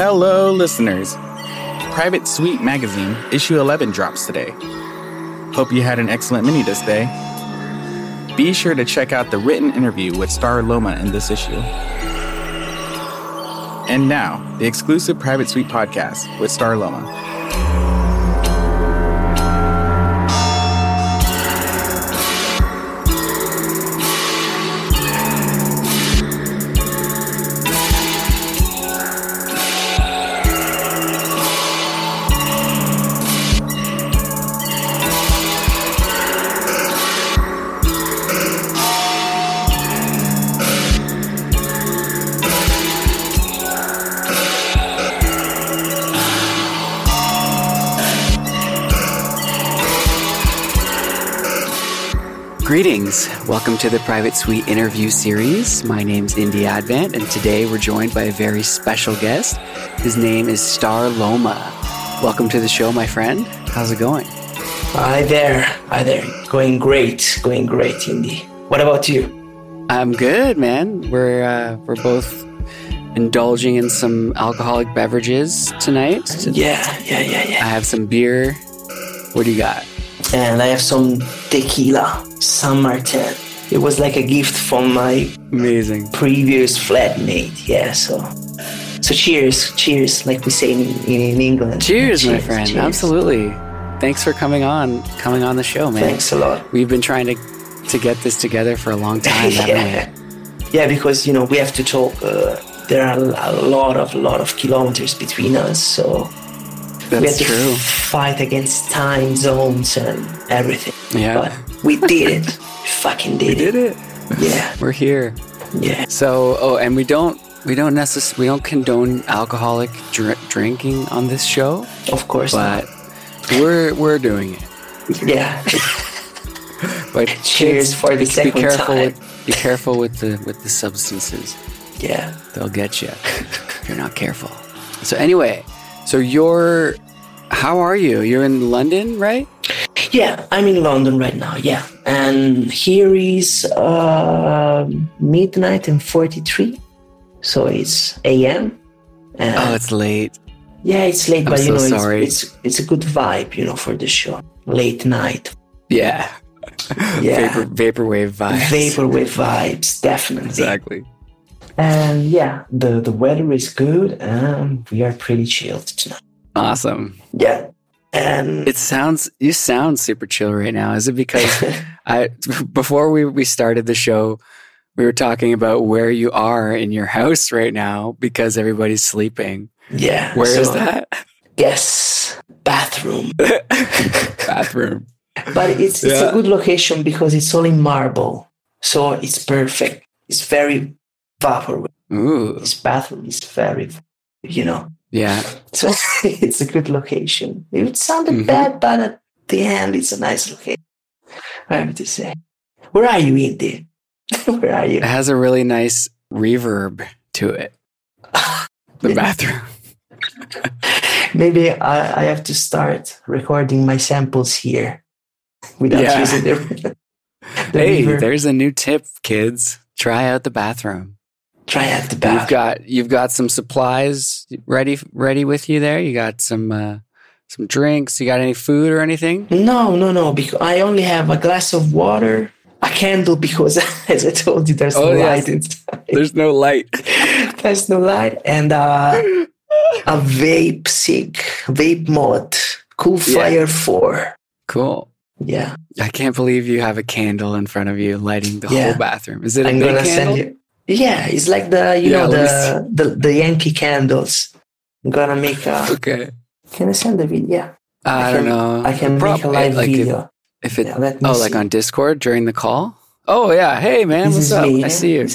Hello, listeners. Private Suite magazine, issue 11 drops today. Hope you had an excellent mini this day. Be sure to check out the written interview with Starloma in this issue. And now, the exclusive Private Suite podcast with Starloma. Greetings. Welcome to the Private Suite interview series. My name's Indy Advent, and today we're joined by a very special guest. His name is Starloma. Welcome to the show, my friend. How's it going? Hi there. Going great, Indy. What about you? I'm good, man. We're both indulging in some alcoholic beverages tonight. Yeah. I have some beer. What do you got? And I have some tequila, San Martin. It was like a gift from my previous flatmate. Yeah, so cheers, like we say in England. Cheers, my friend. Cheers. Absolutely. Thanks for coming on the show, man. Thanks a lot. We've been trying to get this together for a long time, haven't we? Yeah, because we have to talk. There are a lot of kilometers between us, so. That's true. We had to fight against time zones and everything. Yeah. But we did it. We fucking did it. Yeah. We're here. Yeah. So, and we don't condone alcoholic drinking on this show. Of course not. We're doing it. Yeah. But cheers for the second time. Be careful with the substances. Yeah. They'll get you if you're not careful. So anyway, how are you? You're in London, right? Yeah, I'm in London right now, yeah. And here is midnight and 43, so it's a.m. Oh, it's late. Yeah, it's late, but sorry. It's a good vibe, for the show. Late night. Yeah. Yeah. Vaporwave vibes. Vaporwave vibes, definitely. Exactly. And yeah, the weather is good and we are pretty chilled tonight. Awesome. Yeah. And you sound super chill right now. Is it because before we started the show, we were talking about where you are in your house right now because everybody's sleeping. Yeah. Where is that? Yes. Bathroom. But it's a good location because it's all in marble. So it's perfect. It's very Vaporwave. Ooh. This bathroom is very, Yeah. So it's a good location. It sounded bad, but at the end, it's a nice location. I have to say. Where are you, Indy? Where are you? It has a really nice reverb to it. The bathroom. Maybe I have to start recording my samples here without using the reverb. There's a new tip, kids. Try out the bathroom. You've got some supplies ready with you there. You got some drinks. You got any food or anything? No. Because I only have a glass of water, a candle. Because as I told you, there's no light inside. There's no light, and a vape mod, Coolfire 4. Cool. Yeah. I can't believe you have a candle in front of you lighting the whole bathroom. Is it a big candle? Yeah, it's like the Yankee candles. I'm going to make a... Okay. Can I send the video? Yeah. I don't know. I can make a live video. Like on Discord during the call? Oh, yeah. Hey, man, what's up? I see you.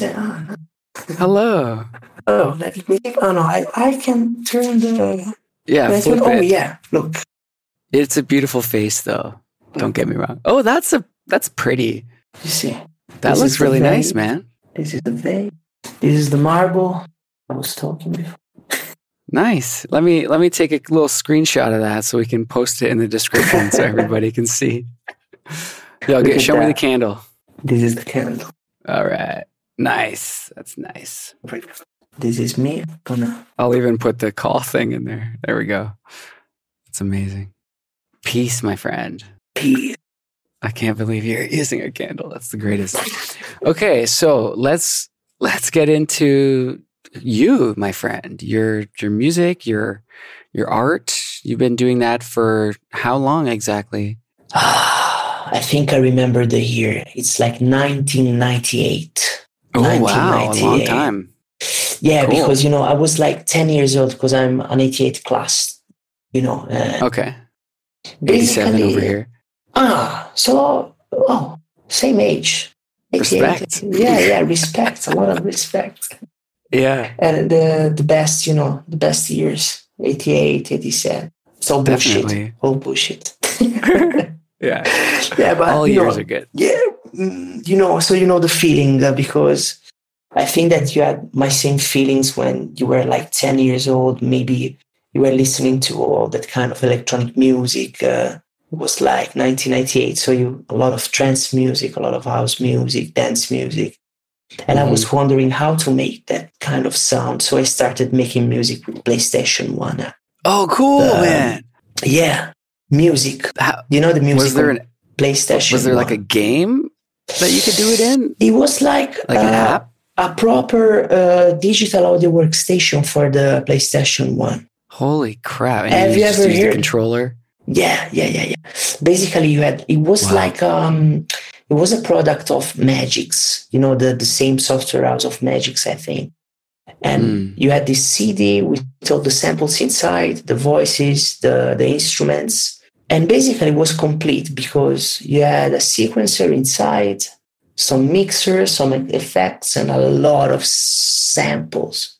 Hello. Oh, let me... Oh, no, I can turn the... Yeah, flip it. Oh, yeah, look. It's a beautiful face, though. Don't get me wrong. Oh, that's pretty. You see, that looks really nice, man. This is the vein. This is the marble I was talking before. Nice. Let me take a little screenshot of that so we can post it in the description so everybody can see. Show me the candle. This is the candle. All right. Nice. That's nice. This is me. I'll even put the call thing in there. There we go. It's amazing. Peace, my friend. Peace. I can't believe you're using a candle. That's the greatest. Okay, so let's get into you, my friend. Your music, your art. You've been doing that for how long exactly? I think I remember the year. It's like 1998. Oh, 1998. Wow, a long time. Yeah, cool. Because, I was like 10 years old because I'm an 88 class, Okay. 87 over here. Same age. Respect. Yeah, respect. A lot of respect. Yeah. And the best years, 88, 87. It's all bullshit. Yeah. Yeah, but all years are good. Yeah. So the feeling, because I think that you had my same feelings when you were like 10 years old. Maybe you were listening to all that kind of electronic music. It was like 1998, so a lot of trance music, a lot of house music, dance music. And I was wondering how to make that kind of sound. So I started making music with PlayStation One. Oh, cool, man. Yeah, music. The music was there an PlayStation Was there like 1. A game that you could do it in? It was like an app? A proper digital audio workstation for the PlayStation One. Holy crap. And have you ever heard the controller? Yeah. Basically, it was a product of Magix, the same software house of Magix, I think. And you had this CD with all the samples inside, the voices, the instruments. And basically, it was complete because you had a sequencer inside, some mixers, some effects, and a lot of samples.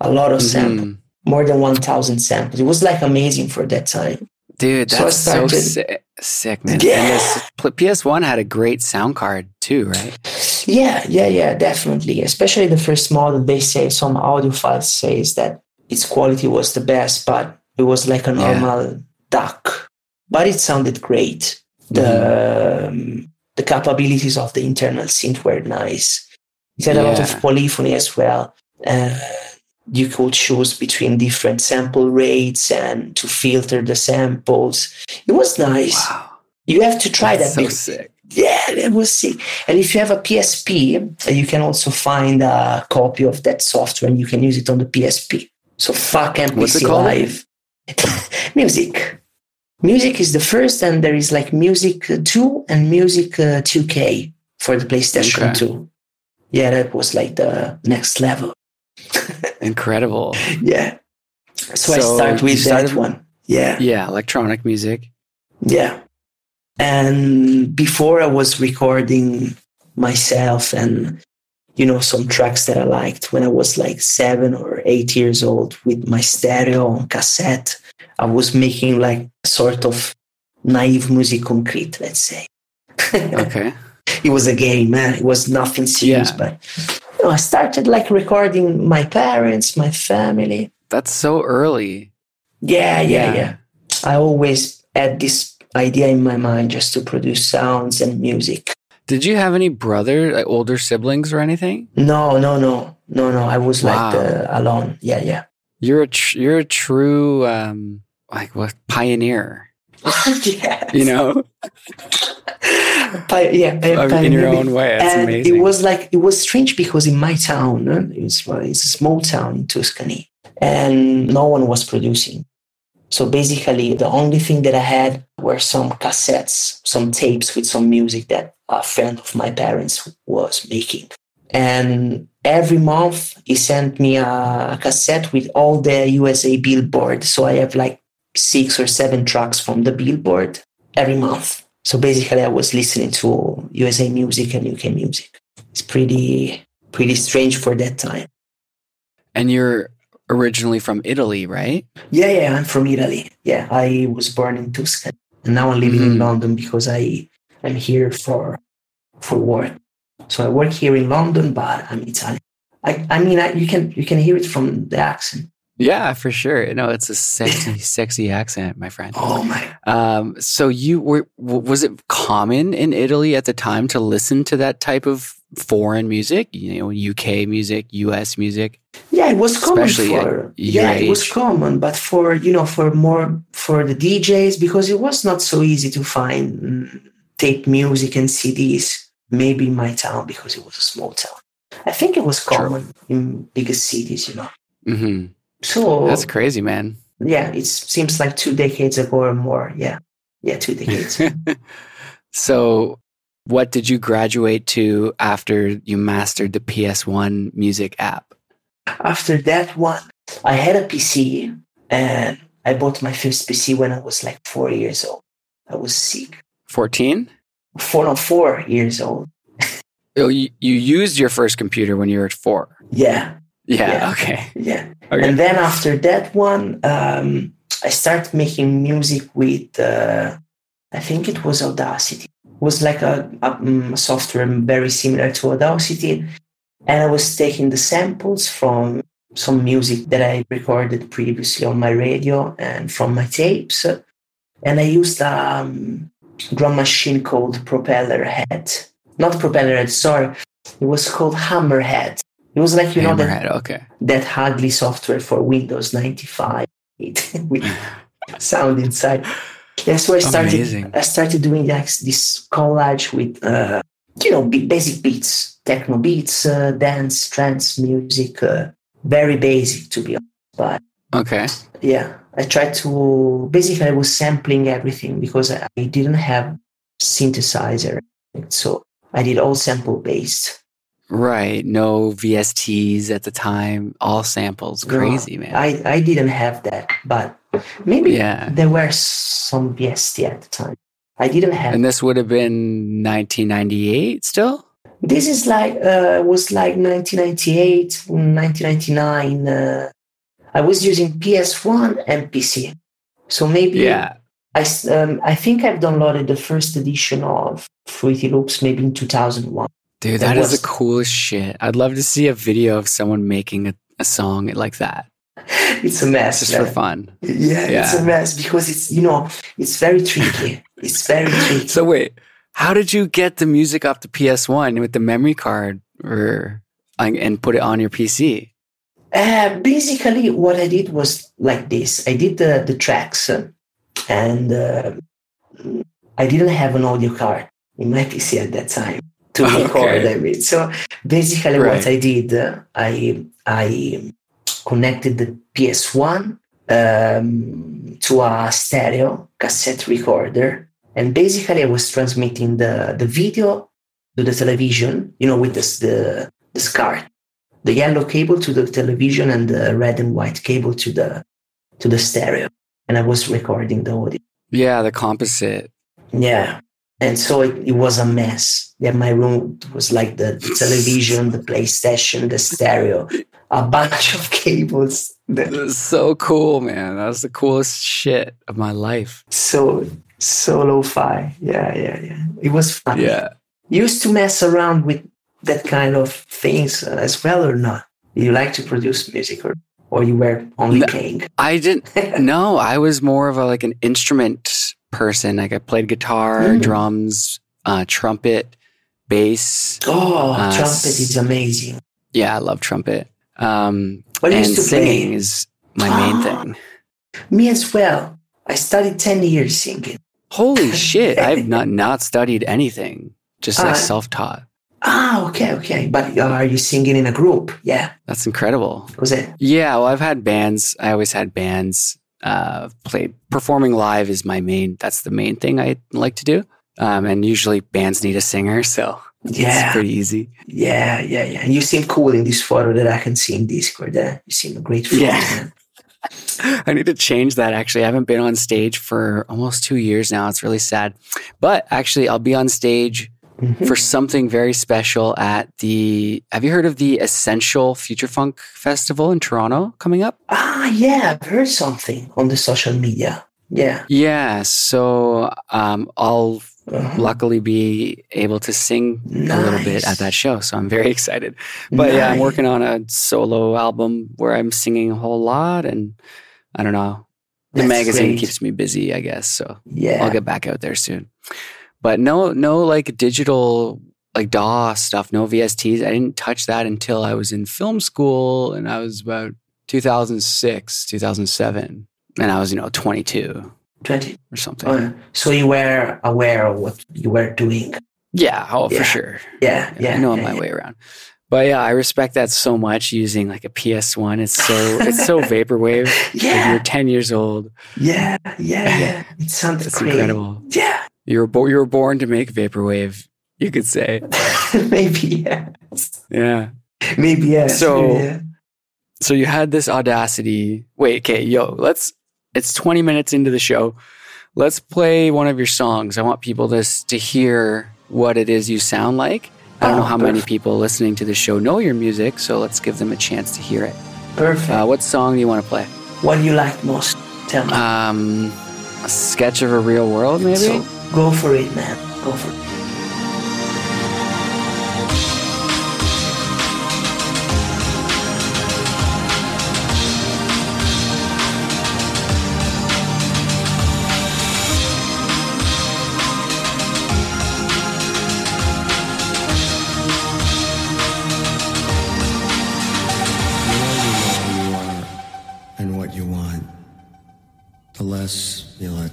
A lot of samples. More than 1,000 samples. It was like amazing for that time. Dude, that's so sick, man. Yeah. And this PS1 had a great sound card too, right? Yeah, definitely. Especially the first model, they say, some audiophile says that its quality was the best, but it was like a normal DAC. But it sounded great. The capabilities of the internal synth were nice. It had a lot of polyphony as well. You could choose between different sample rates and to filter the samples. It was nice. Wow. You have to try that. That's so sick. Yeah, it was sick. And if you have a PSP, you can also find a copy of that software and you can use it on the PSP. So fuck MPC Live. Music. Music is the first, and there is like Music 2 and Music 2K for the PlayStation 2. Yeah, that was like the next level. Incredible. Yeah. So I started with that one. Yeah. Yeah, electronic music. Yeah. And before I was recording myself and, some tracks that I liked when I was like 7 or 8 years old with my stereo on cassette, I was making like sort of naive music concrete, let's say. Okay. It was a game, man. It was nothing serious, but... I started like recording my parents, my family. That's so early. Yeah. I always had this idea in my mind just to produce sounds and music. Did you have any brother, like older siblings or anything? No. I was like alone. Yeah. You're a true pioneer. Yes. In your own way. It's amazing. It was strange because in my town, it's a small town in Tuscany, and no one was producing. So basically, the only thing that I had were some cassettes, some tapes with some music that a friend of my parents was making. And every month, he sent me a cassette with all the USA Billboard. So I have like 6 or 7 tracks from the Billboard every month. So basically, I was listening to USA music and UK music. It's pretty strange for that time. And you're originally from Italy, right? Yeah, I'm from Italy. Yeah, I was born in Tuscany. And now I'm living in London because I am here for work. So I work here in London, but I'm Italian. You can hear it from the accent. Yeah, for sure. No, it's a sexy, sexy accent, my friend. Oh my! So was it common in Italy at the time to listen to that type of foreign music, you know, UK music, US music. Yeah, it was common but for, you know, for more, for the DJs, because it was not so easy to find tape music and CDs, maybe in my town, because it was a small town. I think it was common in bigger cities, you know. Mm-hmm. So that's crazy, man. Yeah, it seems like 2 decades ago or more. Yeah, 2 decades. So what did you graduate to after you mastered the PS1 music app? After that one, I had a PC, and I bought my first PC when I was like 4 years old. I was sick. 14? 4 years old. Oh, you used your first computer when you were 4? Yeah. Okay. Yeah. Okay. And then after that one, I started making music with, I think it was Audacity. It was like a software very similar to Audacity. And I was taking the samples from some music that I recorded previously on my radio and from my tapes. And I used a drum machine called Propellerhead. Not Propellerhead, sorry. It was called Hammerhead. It was like, you know, that ugly software for Windows 95 with sound inside. Yeah, so I started doing like this collage with, you know, basic beats, techno beats, dance, trance music, very basic, to be honest. But yeah, I tried to, basically I was sampling everything because I didn't have synthesizer. So I did all sample based. Right. No VSTs at the time. All samples. Crazy, man. I didn't have that, but maybe there were some VST at the time. I didn't have. And this would have been 1998 still? This is like, was like 1998, 1999. I was using PS1 and PC. So maybe I think I've downloaded the first edition of Fruity Loops maybe in 2001. Dude, that is the coolest shit. I'd love to see a video of someone making a song like that. It's a mess. Just for fun. Yeah, it's a mess because it's, you know, it's very tricky. So wait, how did you get the music off the PS1 with the memory card and put it on your PC? Basically, what I did was like this. I did the tracks and I didn't have an audio card in my PC at that time. To record them. So basically what I did, I connected the PS1 to a stereo cassette recorder, and basically I was transmitting the video to the television, you know, with this card, the yellow cable to the television and the red and white cable to the stereo, and I was recording the audio. Yeah, the composite. Yeah. And so it was a mess. Yeah, my room was like the television, the PlayStation, the stereo, a bunch of cables. That was so cool, man. That was the coolest shit of my life. So lo-fi. Yeah. It was fun. Yeah. You used to mess around with that kind of things as well or not? You like to produce music or you were only playing? I didn't. No, I was more of like an instrument person. Like I played guitar, drums, trumpet, bass. Oh, trumpet is amazing. Yeah, I love trumpet. What and used to singing play? Is my main thing. Me as well. I studied 10 years singing. Holy shit. I've not studied anything. Just like self-taught. Ah, okay. But are you singing in a group? Yeah. That's incredible. Was it? Yeah, well, I've had bands. I always had bands. Performing live is that's the main thing I like to do. And usually bands need a singer, so it's pretty easy. Yeah. And you seem cool in this photo that I can see in Discord. You seem a great photo. Yeah. I need to change that, actually. I haven't been on stage for almost 2 years now. It's really sad. But actually, I'll be on stage for something very special at have you heard of the Essential Future Funk Festival in Toronto coming up? Ah, yeah. I've heard something on the social media. Yeah. Yeah. So I'll luckily be able to sing a little bit at that show. So I'm very excited. But yeah, I'm working on a solo album where I'm singing a whole lot. And I don't know. The magazine keeps me busy, I guess. So I'll get back out there soon. But no, like digital like DAW stuff, no VSTs. I didn't touch that until I was in film school, and I was about 2006, 2007. And I was, 22. 20? Or something. Oh, so you were aware of what you were doing. Yeah, for sure. Yeah. I know my way around. But yeah, I respect that so much, using like a PS1. It's so vaporwave. Yeah. Like you're 10 years old. Yeah. It sounds incredible. Yeah. You were born to make vaporwave, you could say. Maybe, yes. Yeah. Maybe, yes. So you had this Audacity. Wait, okay, it's 20 minutes into the show. Let's play one of your songs. I want people to hear what it is you sound like. I don't know how many people listening to this show know your music, so let's give them a chance to hear it. Perfect. What song do you want to play? What do you like most? Tell me. A sketch of a real world, maybe? So go for it, man. Go for it. You know, like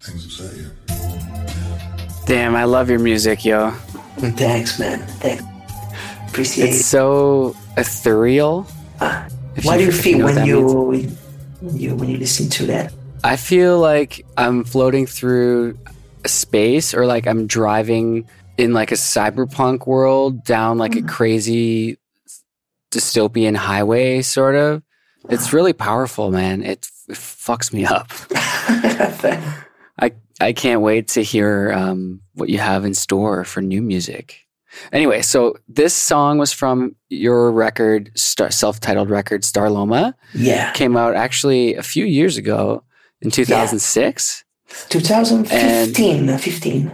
things upset you. Damn, I love your music, yo. Thanks, man. Thanks. Appreciate it. It's so ethereal. What do you feel when you listen to that? I feel like I'm floating through space, or like I'm driving in like a cyberpunk world down like a crazy dystopian highway, sort of. It's really powerful, man. It fucks me up. I can't wait to hear what you have in store for new music. Anyway, so this song was from your record, self-titled record, Starloma. Yeah. Came out actually a few years ago in 2006. Yeah. 2015. And, 15.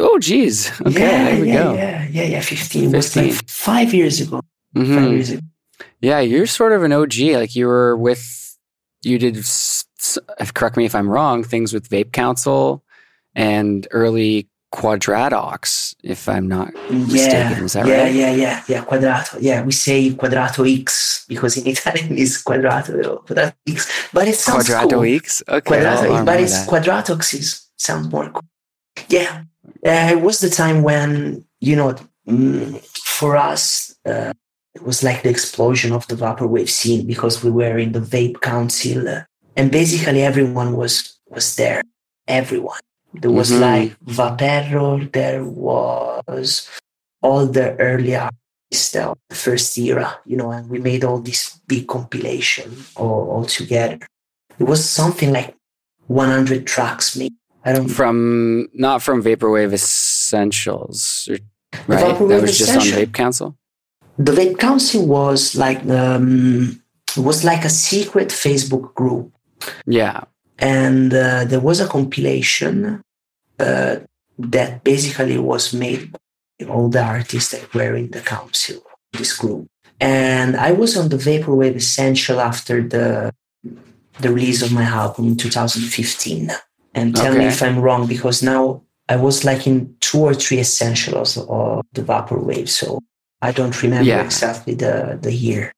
Oh, geez. Okay, yeah, there we go. Yeah, 15. 15. It was like 5 years ago. Mm-hmm. 5 years ago. Yeah, you're sort of an OG. Like you were with, you did, correct me if I'm wrong, things with Vape Council and early Quadratox, if I'm not mistaken. Is that right? Yeah, Quadrato. Yeah, we say Quadratox because in Italian it's Quadratox. But it sounds Quadratox? Cool. Okay. Quadratox, but it's Quadratox is sound more cool. Yeah. It was the time when, you know, for us, it was like the explosion of the Vaporwave scene because we were in the Vape Council and basically everyone was there. Everyone. There was like Vaporwave, there was all the early artists of the first era, you know, and we made all this big compilation all together. It was something like 100 tracks, maybe. Not from Vaporwave Essentials, right? Vaporwave that was just Essential. On Vape Council? The Vape Council was like a secret Facebook group. Yeah. And there was a compilation that basically was made by all the artists that were in the council, this group. And I was on the Vaporwave Essential after the release of my album in 2015. And tell me if I'm wrong, because now I was like in 2 or 3 Essentials of the Vaporwave, so I don't remember exactly the year.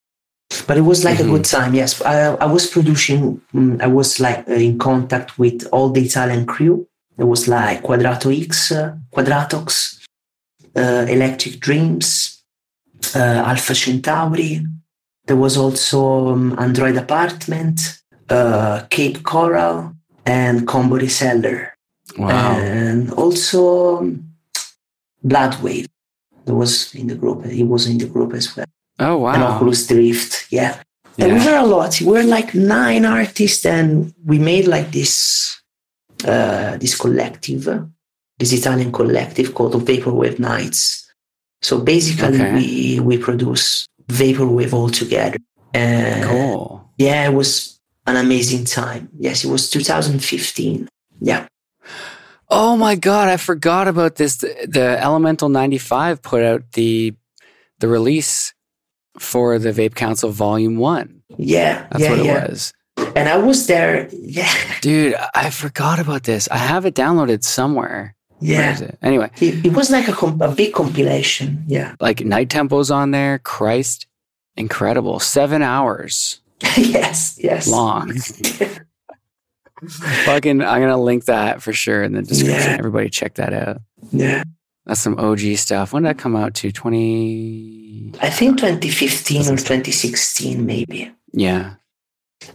But it was like a good time, yes. I was producing, I was like in contact with all the Italian crew. There was like Quadratox, Electric Dreams, Alpha Centauri. There was also Android Apartment, Cape Coral, and Combo Reseller. Wow. And also Bloodwave. There was in the group. He was in the group as well. Oh, wow. And Oculus Drift, yeah. And we were a lot. We were like 9 artists, and we made like this collective, this Italian collective called Vaporwave Nights. So basically we produce Vaporwave all together. And cool. Yeah, it was an amazing time. Yes, it was 2015. Yeah. Oh, my God. I forgot about this. The Elemental 95 put out the release for the Vape Council Volume 1. Yeah. That's what it was. And I was there. Yeah. Dude, I forgot about this. I have it downloaded somewhere. Yeah. Where is it? Anyway. It was like a big compilation. Yeah. Like Night Tempo's on there. Christ. Incredible. 7 hours. yes. Long. Fucking, I'm going to link that for sure in the description. Yeah. Everybody check that out. Yeah. That's some OG stuff. When did that come out to? 2015 or 2016, maybe. Yeah.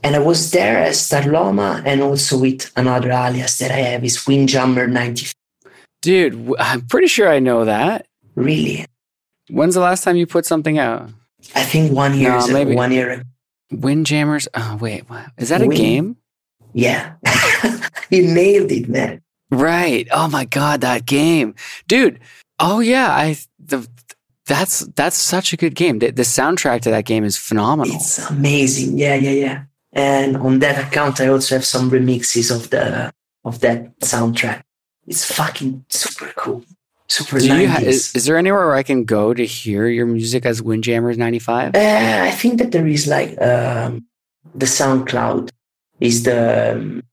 And I was there as Starloma and also with another alias that I have is Windjammer 95. Dude, I'm pretty sure I know that. Really? When's the last time you put something out? I think 1 year ago. Maybe 1 year ago. Windjammers. Oh, wait. Wow. Is that a game? Yeah. You nailed it, man. Right. Oh my God, that game. Dude. Oh yeah. That's such a good game. The soundtrack to that game is phenomenal. It's amazing. Yeah. And on that account, I also have some remixes of that soundtrack. It's fucking super cool. Super 90s. Is there anywhere where I can go to hear your music as Windjammers 95? I think that there is like, the SoundCloud is the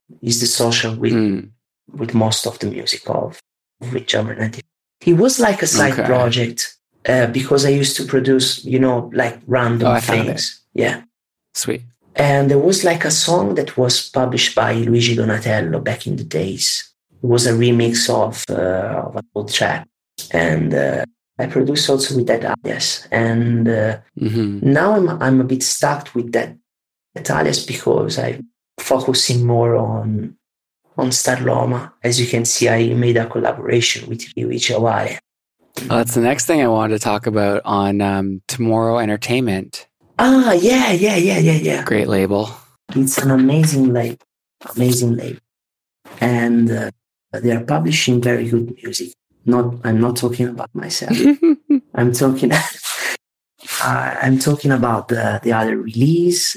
social with most of the music of Windjammer 95. It was like a side project because I used to produce, you know, like random things. Yeah. Sweet. And there was like a song that was published by Luigi Donatello back in the days. It was a remix of an old track. And I produced also with that alias. And now I'm a bit stuck with that alias because I focusing more on Starloma. As you can see, I made a collaboration with Ryuichi Aware. Well, that's the next thing I wanted to talk about on Tomorrow Entertainment. Ah, yeah. Great label. It's an amazing label. And they are publishing very good music. I'm not talking about myself. I'm talking about the other release.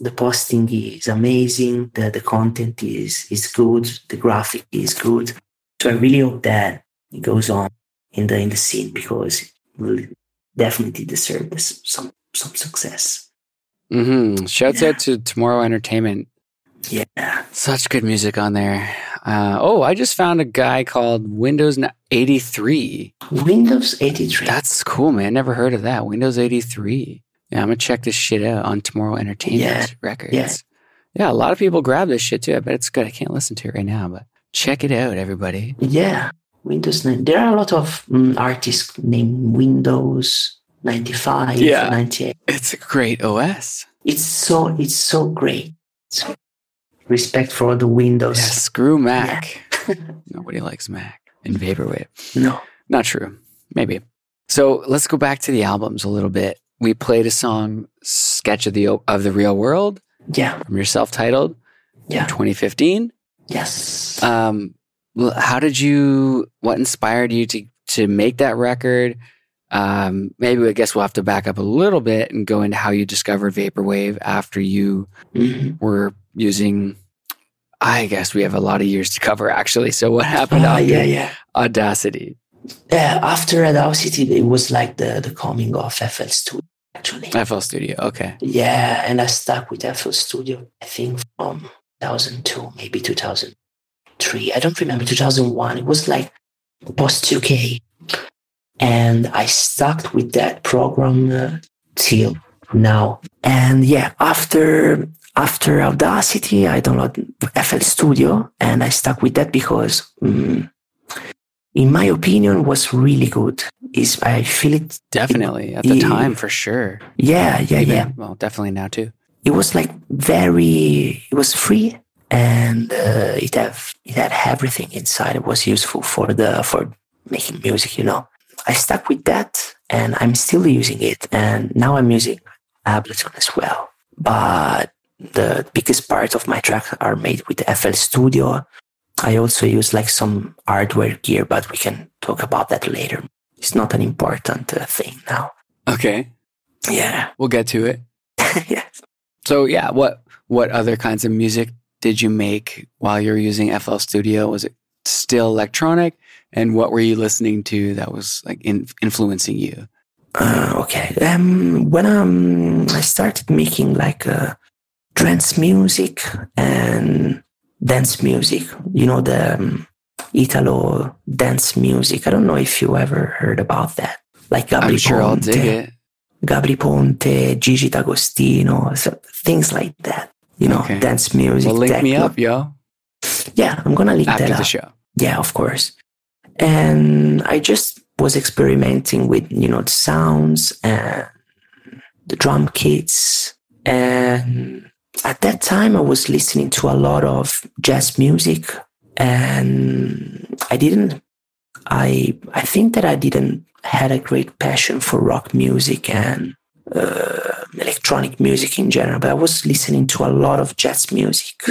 The posting is amazing. The content is good. The graphic is good. So I really hope that it goes on in the scene, because it will definitely deserve some success. Mm-hmm. Shouts out to Tomorrow Entertainment. Yeah. Such good music on there. I just found a guy called Windows 83. Windows 83. That's cool, man. Never heard of that. Windows 83. Yeah, I'm going to check this shit out on Tomorrow Entertainment Records. Yeah, a lot of people grab this shit too. I bet it's good. I can't listen to it right now, but check it out, everybody. Yeah. Windows 9. There are a lot of artists named Windows 95, 98. It's a great OS. It's so great. So, respect for all the Windows. Yeah, screw Mac. Yeah. Nobody likes Mac and Vaporwave. No. Not true. Maybe. So let's go back to the albums a little bit. We played a song, Sketch of the Real World. Yeah. From your self-titled. Yeah. 2015. Yes. What inspired you to make that record? Maybe I guess we'll have to back up a little bit and go into how you discovered Vaporwave after you were using, I guess we have a lot of years to cover actually. So what happened after Audacity? Yeah, after Audacity, it was like the coming of FL Studio actually. FL Studio, okay. Yeah, and I stuck with FL Studio, I think from 2002, maybe 2000. I don't remember, 2001. It was like post 2K, and I stuck with that program till now. And after Audacity, I downloaded FL Studio, and I stuck with that because, in my opinion, was really good. I feel it definitely at the time for sure. Yeah. Well, definitely now too. It was like it was free. And it had everything inside. It was useful for making music, you know. I stuck with that, and I'm still using it. And now I'm using Ableton as well. But the biggest part of my tracks are made with FL Studio. I also use like some hardware gear, but we can talk about that later. It's not an important thing now. Okay. Yeah. We'll get to it. Yes. So yeah, what other kinds of music did you make while you were using FL Studio? Was it still electronic? And what were you listening to that was like influencing you? Okay. When I started making like trance music and dance music, you know, the Italo dance music. I don't know if you ever heard about that. Like Gabri Ponte. I'm sure I'll dig it. Gabri Ponte, Gigi D'Agostino, so things like that. You know, okay. Dance music. Well, link me up, yo. Yeah, I'm going to link that up. After the show. Yeah, of course. And I just was experimenting with, you know, the sounds and the drum kits. And at that time, I was listening to a lot of jazz music. And I think that I didn't had a great passion for rock music and electronic music in general, but I was listening to a lot of jazz music,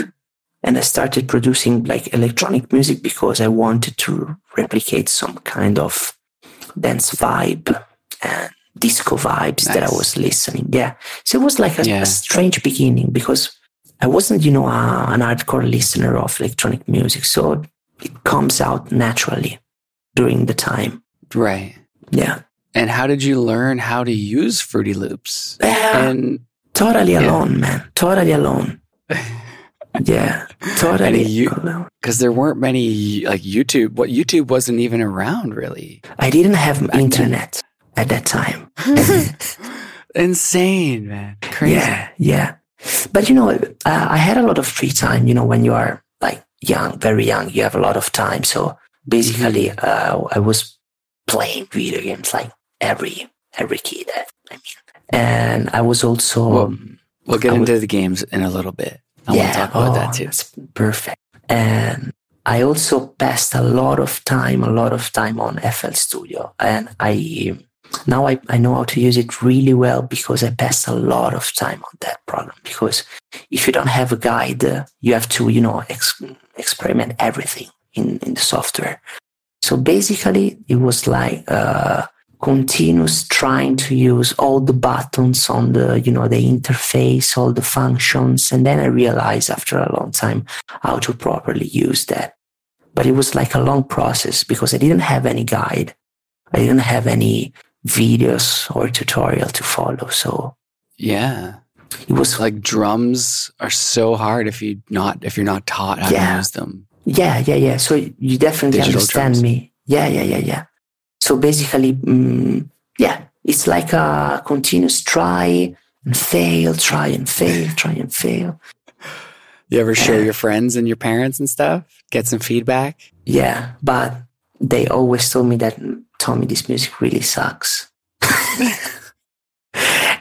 and I started producing like electronic music because I wanted to replicate some kind of dance vibe and disco vibes that I was listening. Yeah. So it was like a strange beginning because I wasn't, you know, an hardcore listener of electronic music. So it comes out naturally during the time. Right. Yeah. And how did you learn how to use Fruity Loops? Alone, man. Totally alone. Yeah, totally alone. Because there weren't many, like YouTube. What YouTube wasn't even around, really. I didn't have internet at that time. Insane, man. Crazy. Yeah. But, you know, I had a lot of free time, you know, when you are, like, young, very young, you have a lot of time. So, basically, I was playing video games like every kid. I mean, and I was also we'll get into the games in a little bit. I want to talk about that too. That's perfect. And I also passed a lot of time on FL Studio, and I know how to use it really well because I passed a lot of time on that program. Because if you don't have a guide, you have to, experiment everything in the software. So basically, it was like continuous trying to use all the buttons on the interface, all the functions. And then I realized after a long time how to properly use that. But it was like a long process because I didn't have any guide. I didn't have any videos or tutorial to follow. So yeah, it was like drums are so hard if you're not taught how to use them. Yeah. So you definitely digital understand drums. Me. Yeah. So basically, it's like a continuous try and fail. You ever show your friends and your parents and stuff? Get some feedback? Yeah, but they always told me that, Tommy, this music really sucks.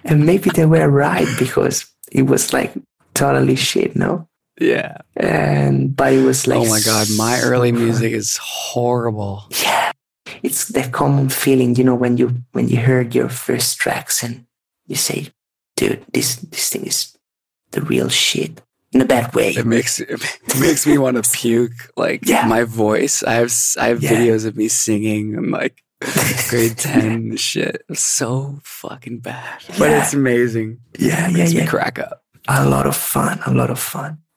And maybe they were right because it was like totally shit, no? Yeah. But it was like... Oh my God, my early music is horrible. Yeah. It's the common feeling, when you heard your first tracks and you say, dude, this thing is the real shit. In a bad way. It makes me want to puke. Like my voice. I have videos of me singing. I'm like... grade 10 shit, so fucking bad, but it's amazing. It makes me crack up. A lot of fun.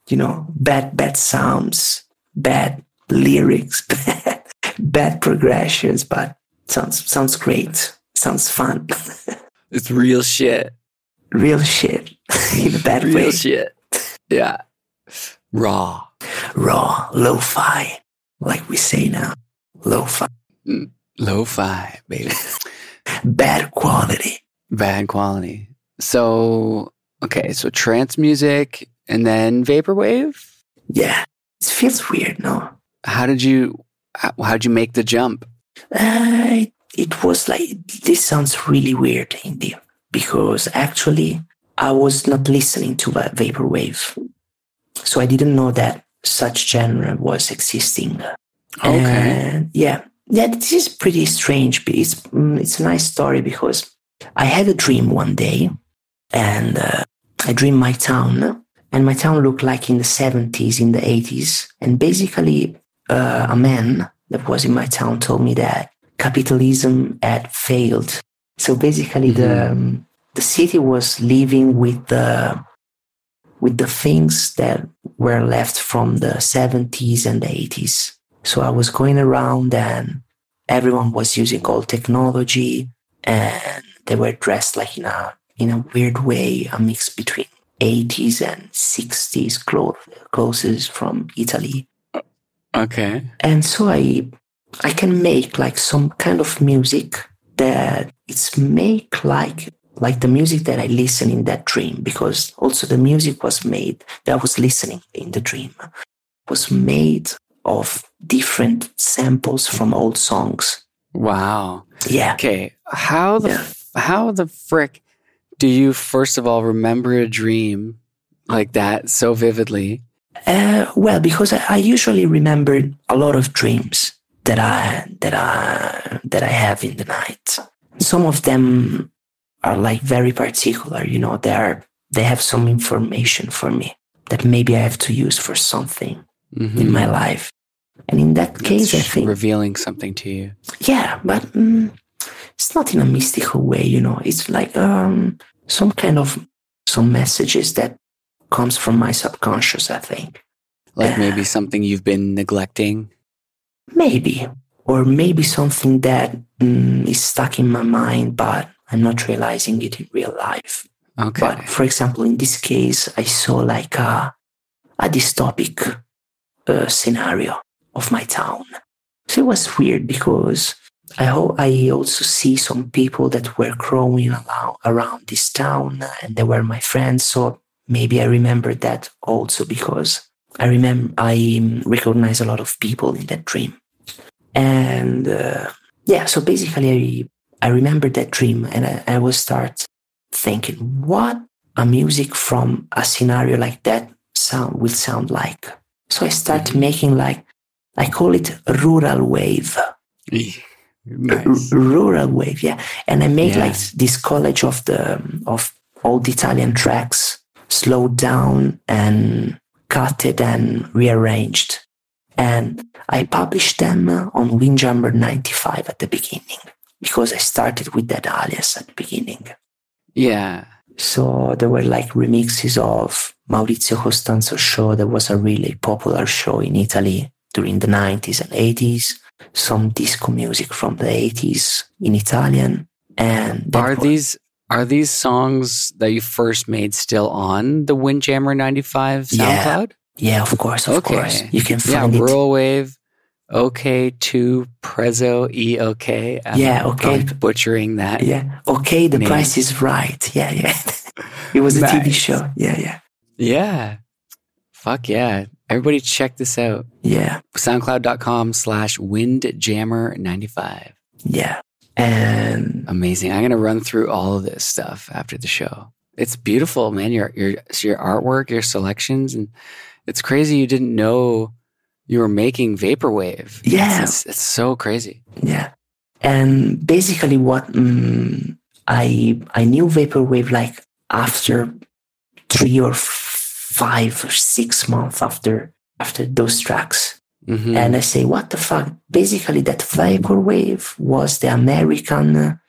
Bad sounds, bad lyrics, bad progressions, but sounds great. Sounds fun. It's real shit in a bad way. Real shit. Yeah, raw, lo-fi, like we say now, lo-fi. Mm. Lo-fi, baby. Bad quality. So, okay, so trance music and then vaporwave? Yeah. It feels weird, no? How'd you make the jump? It was like, this sounds really weird, Indy, because actually I was not listening to vaporwave. So I didn't know that such genre was existing. Okay. Yeah, this is pretty strange, but it's a nice story because I had a dream one day, and I dreamed my town, and my town looked like in the 70s, in the 80s, and basically a man that was in my town told me that capitalism had failed. So basically, the city was living with the things that were left from the 70s and the 80s. So I was going around and everyone was using old technology and they were dressed like in a weird way, a mix between 80s and 60s clothes from Italy. Okay. And so I can make like some kind of music that it's make like the music that I listened in that dream, because also the music was made that I was listening in the dream was made of different samples from old songs. Wow. Yeah. Okay. How the frick do you, first of all, remember a dream like that so vividly? Well, because I usually remember a lot of dreams that I have in the night. Some of them are like very particular. They have some information for me that maybe I have to use for something. Mm-hmm. In my life. And in that case, I think... revealing something to you. Yeah, but it's not in a mystical way, It's like some messages that comes from my subconscious, I think. Like maybe something you've been neglecting? Maybe. Or maybe something that is stuck in my mind, but I'm not realizing it in real life. Okay. But, for example, in this case, I saw like a dystopic... scenario of my town. So it was weird because I also see some people that were growing around this town and they were my friends. So maybe I remember that also because I recognize a lot of people in that dream. And so basically I remember that dream and I will start thinking, what a music from a scenario like that sound will sound like. So I start making like, I call it rural wave. Nice. Rural wave, yeah. And I make like this collage of all the Italian tracks, slowed down and cutted and rearranged. And I published them on Windjammer 95 at the beginning, because I started with that alias at the beginning. Yeah. So there were like remixes of Maurizio Costanzo's show. There was a really popular show in Italy during the 90s and 80s. Some disco music from the 80s in Italian. And are these songs that you first made still on the Windjammer 95 SoundCloud? Yeah, of course, of course. You can find it. Yeah, Rural Wave, OK, to Prezzo, E-OK. Yeah, OK. I'm butchering that. Yeah, OK, the name. Price is right. Yeah, yeah. It was a TV show. Yeah, yeah. Yeah. Fuck yeah. Everybody check this out. Yeah. SoundCloud.com/Windjammer95. Yeah. And amazing. I'm going to run through all of this stuff after the show. It's beautiful, man. Your artwork, your selections, and it's crazy you didn't know you were making vaporwave. Yeah. It's so crazy. Yeah. And basically what I knew vaporwave like after 3 or 5 or 6 months after those tracks. Mm-hmm. And I say, what the fuck? Basically that vaporwave was the American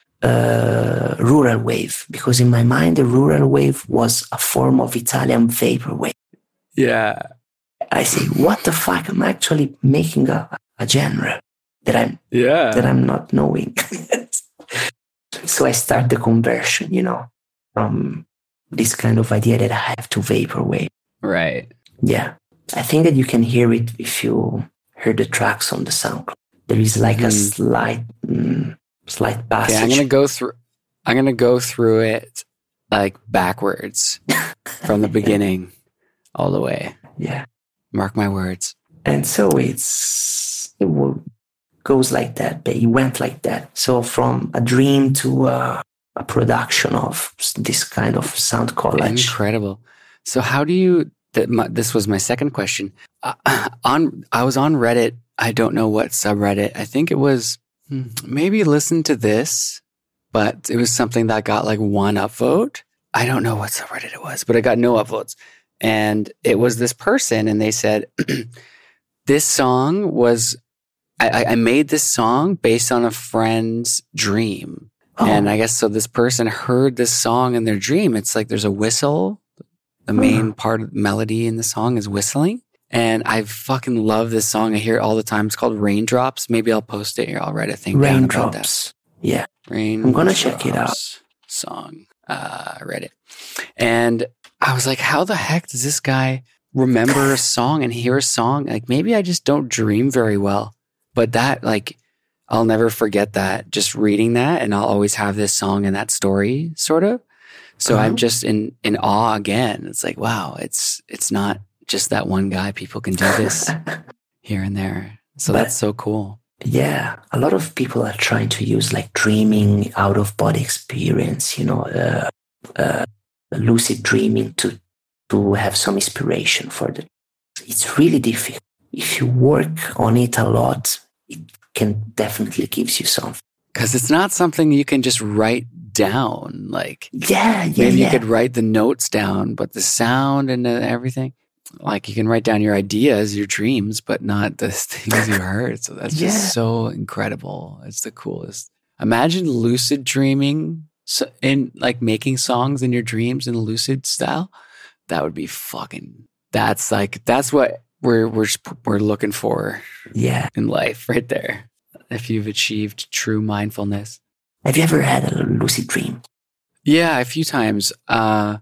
rural wave, because in my mind the rural wave was a form of Italian vaporwave. Yeah. I say, what the fuck? I'm actually making a genre that I'm not knowing. So I start the conversion, from this kind of idea that I have to vaporwave. Right. Yeah. I think that you can hear it if you hear the tracks on the SoundCloud. There is like a slight slight passage. Okay, I'm gonna go through it like backwards from the beginning all the way. Yeah. Mark my words. And so it goes like that. It went like that. So from a dream to a production of this kind of sound collage. Incredible. So how do you? This was my second question. I was on Reddit. I don't know what subreddit. I think it was. Maybe listen to this, but it was something that got like one upvote. I don't know what subreddit it was, but I got no upvotes. And it was this person, and they said, this song was, I made this song based on a friend's dream. Oh. And I guess so this person heard this song in their dream. It's like there's a whistle. The main part of the melody in the song is whistling. And I fucking love this song. I hear it all the time. It's called Raindrops. Maybe I'll post it here. I'll write a thing down about that. Yeah. Raindrops. I'm going to check it out. Song. Reddit. And I was like, how the heck does this guy remember a song and hear a song? Like, maybe I just don't dream very well. But that, like, I'll never forget that. Just reading that, and I'll always have this song and that story, sort of. So I'm just in awe again. It's like, wow, it's not just that one guy. People can do this here and there. So that's so cool. Yeah. A lot of people are trying to use like dreaming, out of body experience, lucid dreaming to have some inspiration for that. It's really difficult. If you work on it a lot, it can definitely gives you something. Because it's not something you can just write down. Like, maybe you could write the notes down, but the sound and everything. Like, you can write down your ideas, your dreams, but not the things you heard. So that's just so incredible. It's the coolest. Imagine lucid dreaming and like making songs in your dreams in a lucid style. That would be fucking. That's what we're looking for. Yeah, in life, right there. If you've achieved true mindfulness. Have you ever had a lucid dream? Yeah, a few times. I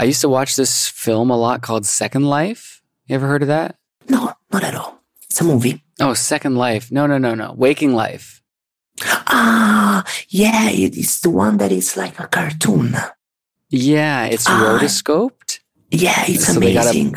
used to watch this film a lot called Second Life. You ever heard of that? No, not at all. It's a movie. Oh, Second Life. No. Waking Life. Ah, yeah. It's the one that is like a cartoon. Yeah, it's rotoscoped. Yeah, it's amazing.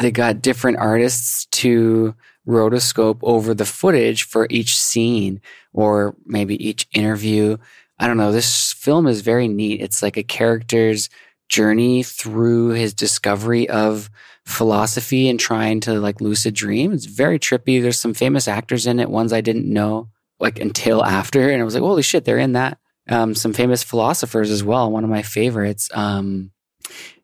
They got different artists to rotoscope over the footage for each scene or maybe each interview. I don't know. This film is very neat. It's like a character's journey through his discovery of philosophy and trying to like lucid dream. It's very trippy. There's some famous actors in it, ones I didn't know like until after. And I was like, holy shit, they're in that. Some famous philosophers as well. One of my favorites.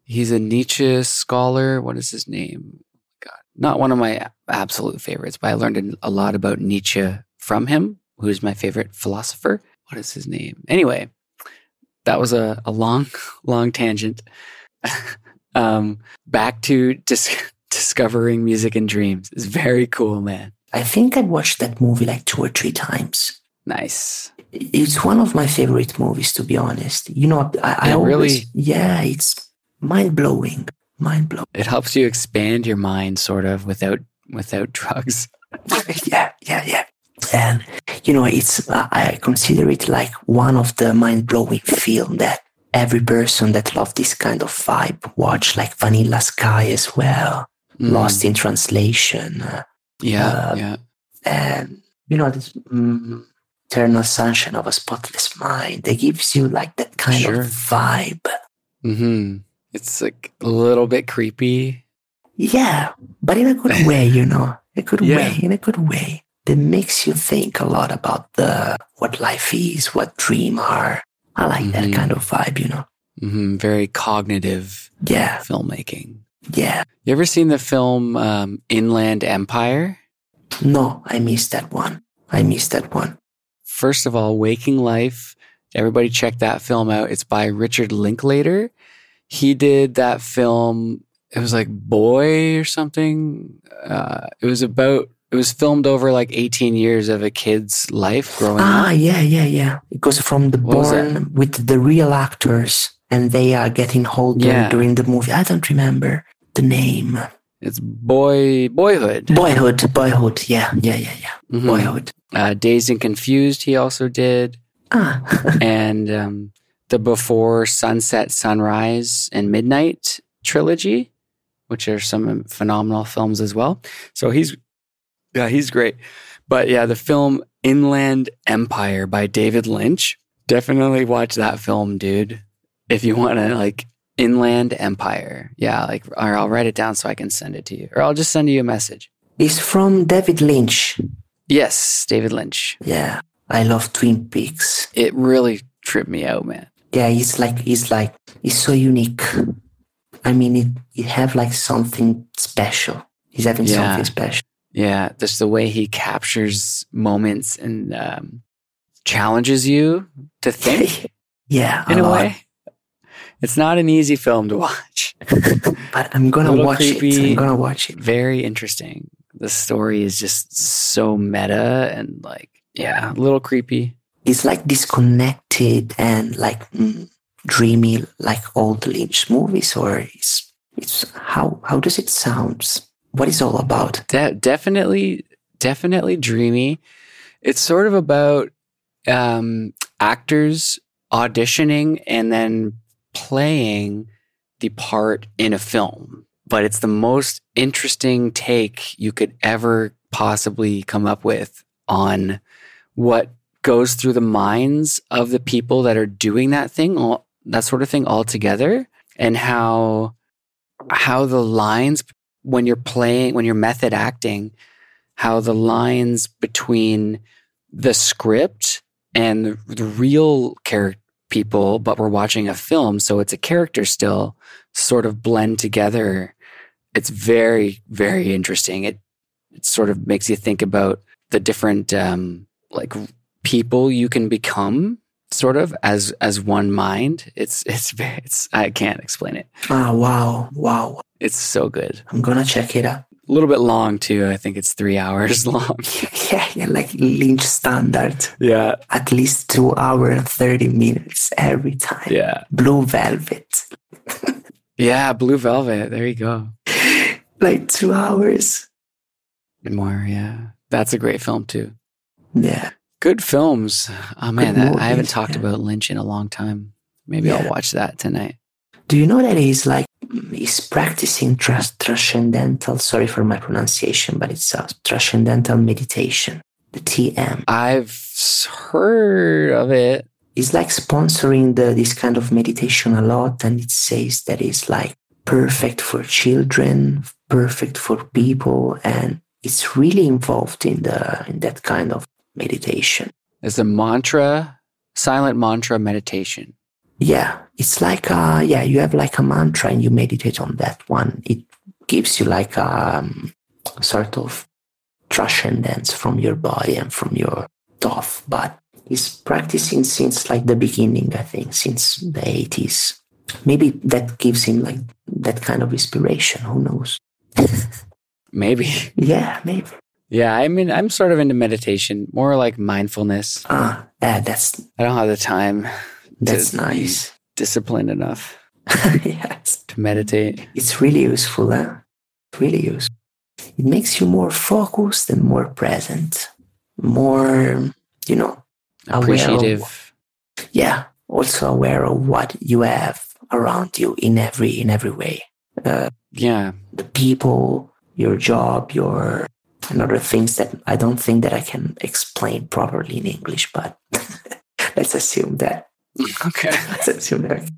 He's a Nietzsche scholar. What is his name? God, not one of my absolute favorites, but I learned a lot about Nietzsche from him, who is my favorite philosopher. What is his name? Anyway, that was a long tangent. Back to discovering music and dreams. It's very cool, man. I think I watched that movie like 2 or 3 times. Nice. It's one of my favorite movies, to be honest. You know, I always, really, yeah, it's mind-blowing. Mind-blowing. It helps you expand your mind, sort of, without drugs. Yeah. And, you know, it's, I consider it like one of the mind-blowing film that every person that loves this kind of vibe watch, like Vanilla Sky as well, Lost in Translation. Yeah. And, you know, this Eternal Sunshine of a Spotless Mind, it gives you like that kind of vibe. Mm-hmm. It's like a little bit creepy. Yeah, but in a good way, you know, in a good way. That makes you think a lot about what life is, what dream are. I like that kind of vibe, you know. Mm-hmm. Very cognitive filmmaking. Yeah. You ever seen the film Inland Empire? No, I missed that one. First of all, Waking Life. Everybody check that film out. It's by Richard Linklater. He did that film. It was like Boy or something. It was filmed over like 18 years of a kid's life growing up. Yeah. It goes from the born with the real actors and they are getting older during the movie. I don't remember the name. It's Boyhood. Yeah. Mm-hmm. Boyhood. Dazed and Confused he also did. And the Before Sunset, Sunrise, and Midnight trilogy, which are some phenomenal films as well. So he's great. But yeah, the film Inland Empire by David Lynch. Definitely watch that film, dude. If you want to, like, Inland Empire. Yeah, like, or I'll write it down so I can send it to you. Or I'll just send you a message. It's from David Lynch. Yes, David Lynch. Yeah, I love Twin Peaks. It really tripped me out, man. Yeah, it's so unique. I mean, it have, like, something special. He's having something special. Yeah, just the way he captures moments and challenges you to think. In a way. It's not an easy film to watch. But I'm going to watch it. Very interesting. The story is just so meta and a little creepy. It's like disconnected and like dreamy, like old Lynch movies, or it's how does it sound? What it's all about. Definitely dreamy. It's sort of about actors auditioning and then playing the part in a film. But it's the most interesting take you could ever possibly come up with on what goes through the minds of the people that are doing that thing, that sort of thing all together, and how the lines... when you're method acting, how the lines between the script and the real character people, but we're watching a film, so it's a character still, sort of blend together. It's very, very interesting. It sort of makes you think about the different people you can become, sort of as one mind. It's I can't explain it. Oh, wow. It's so good. I'm going to check it out. A little bit long, too. I think it's 3 hours long. Yeah, like Lynch standard. Yeah. At least 2 hours and 30 minutes every time. Yeah. Blue Velvet. Yeah, Blue Velvet. There you go. Like 2 hours. More, yeah. That's a great film, too. Yeah. Good films. Oh, man, I haven't talked about Lynch in a long time. Maybe I'll watch that tonight. Do you know that he's practicing transcendental, sorry for my pronunciation, but it's transcendental meditation, the TM. I've heard of it. is like sponsoring this kind of meditation a lot, and it says that it's like perfect for children, perfect for people, and it's really involved in that kind of meditation. It's a mantra, silent mantra meditation. Yeah, it's like you have like a mantra and you meditate on that one. It gives you like a sort of transcendence from your body and from your thought, but it's practicing since like the beginning, I think, since the 80s. Maybe that gives him like that kind of inspiration. Who knows? Maybe. Yeah, maybe. Yeah, I mean, I'm sort of into meditation, more like mindfulness. I don't have the time. That's nice. Disciplined enough. Yes. To meditate. It's really useful, huh? Really useful. It makes you more focused and more present, more, appreciative. Also aware of what you have around you in every way. The people, your job, and other things that I don't think that I can explain properly in English, but let's assume that. Okay. Let's assume that.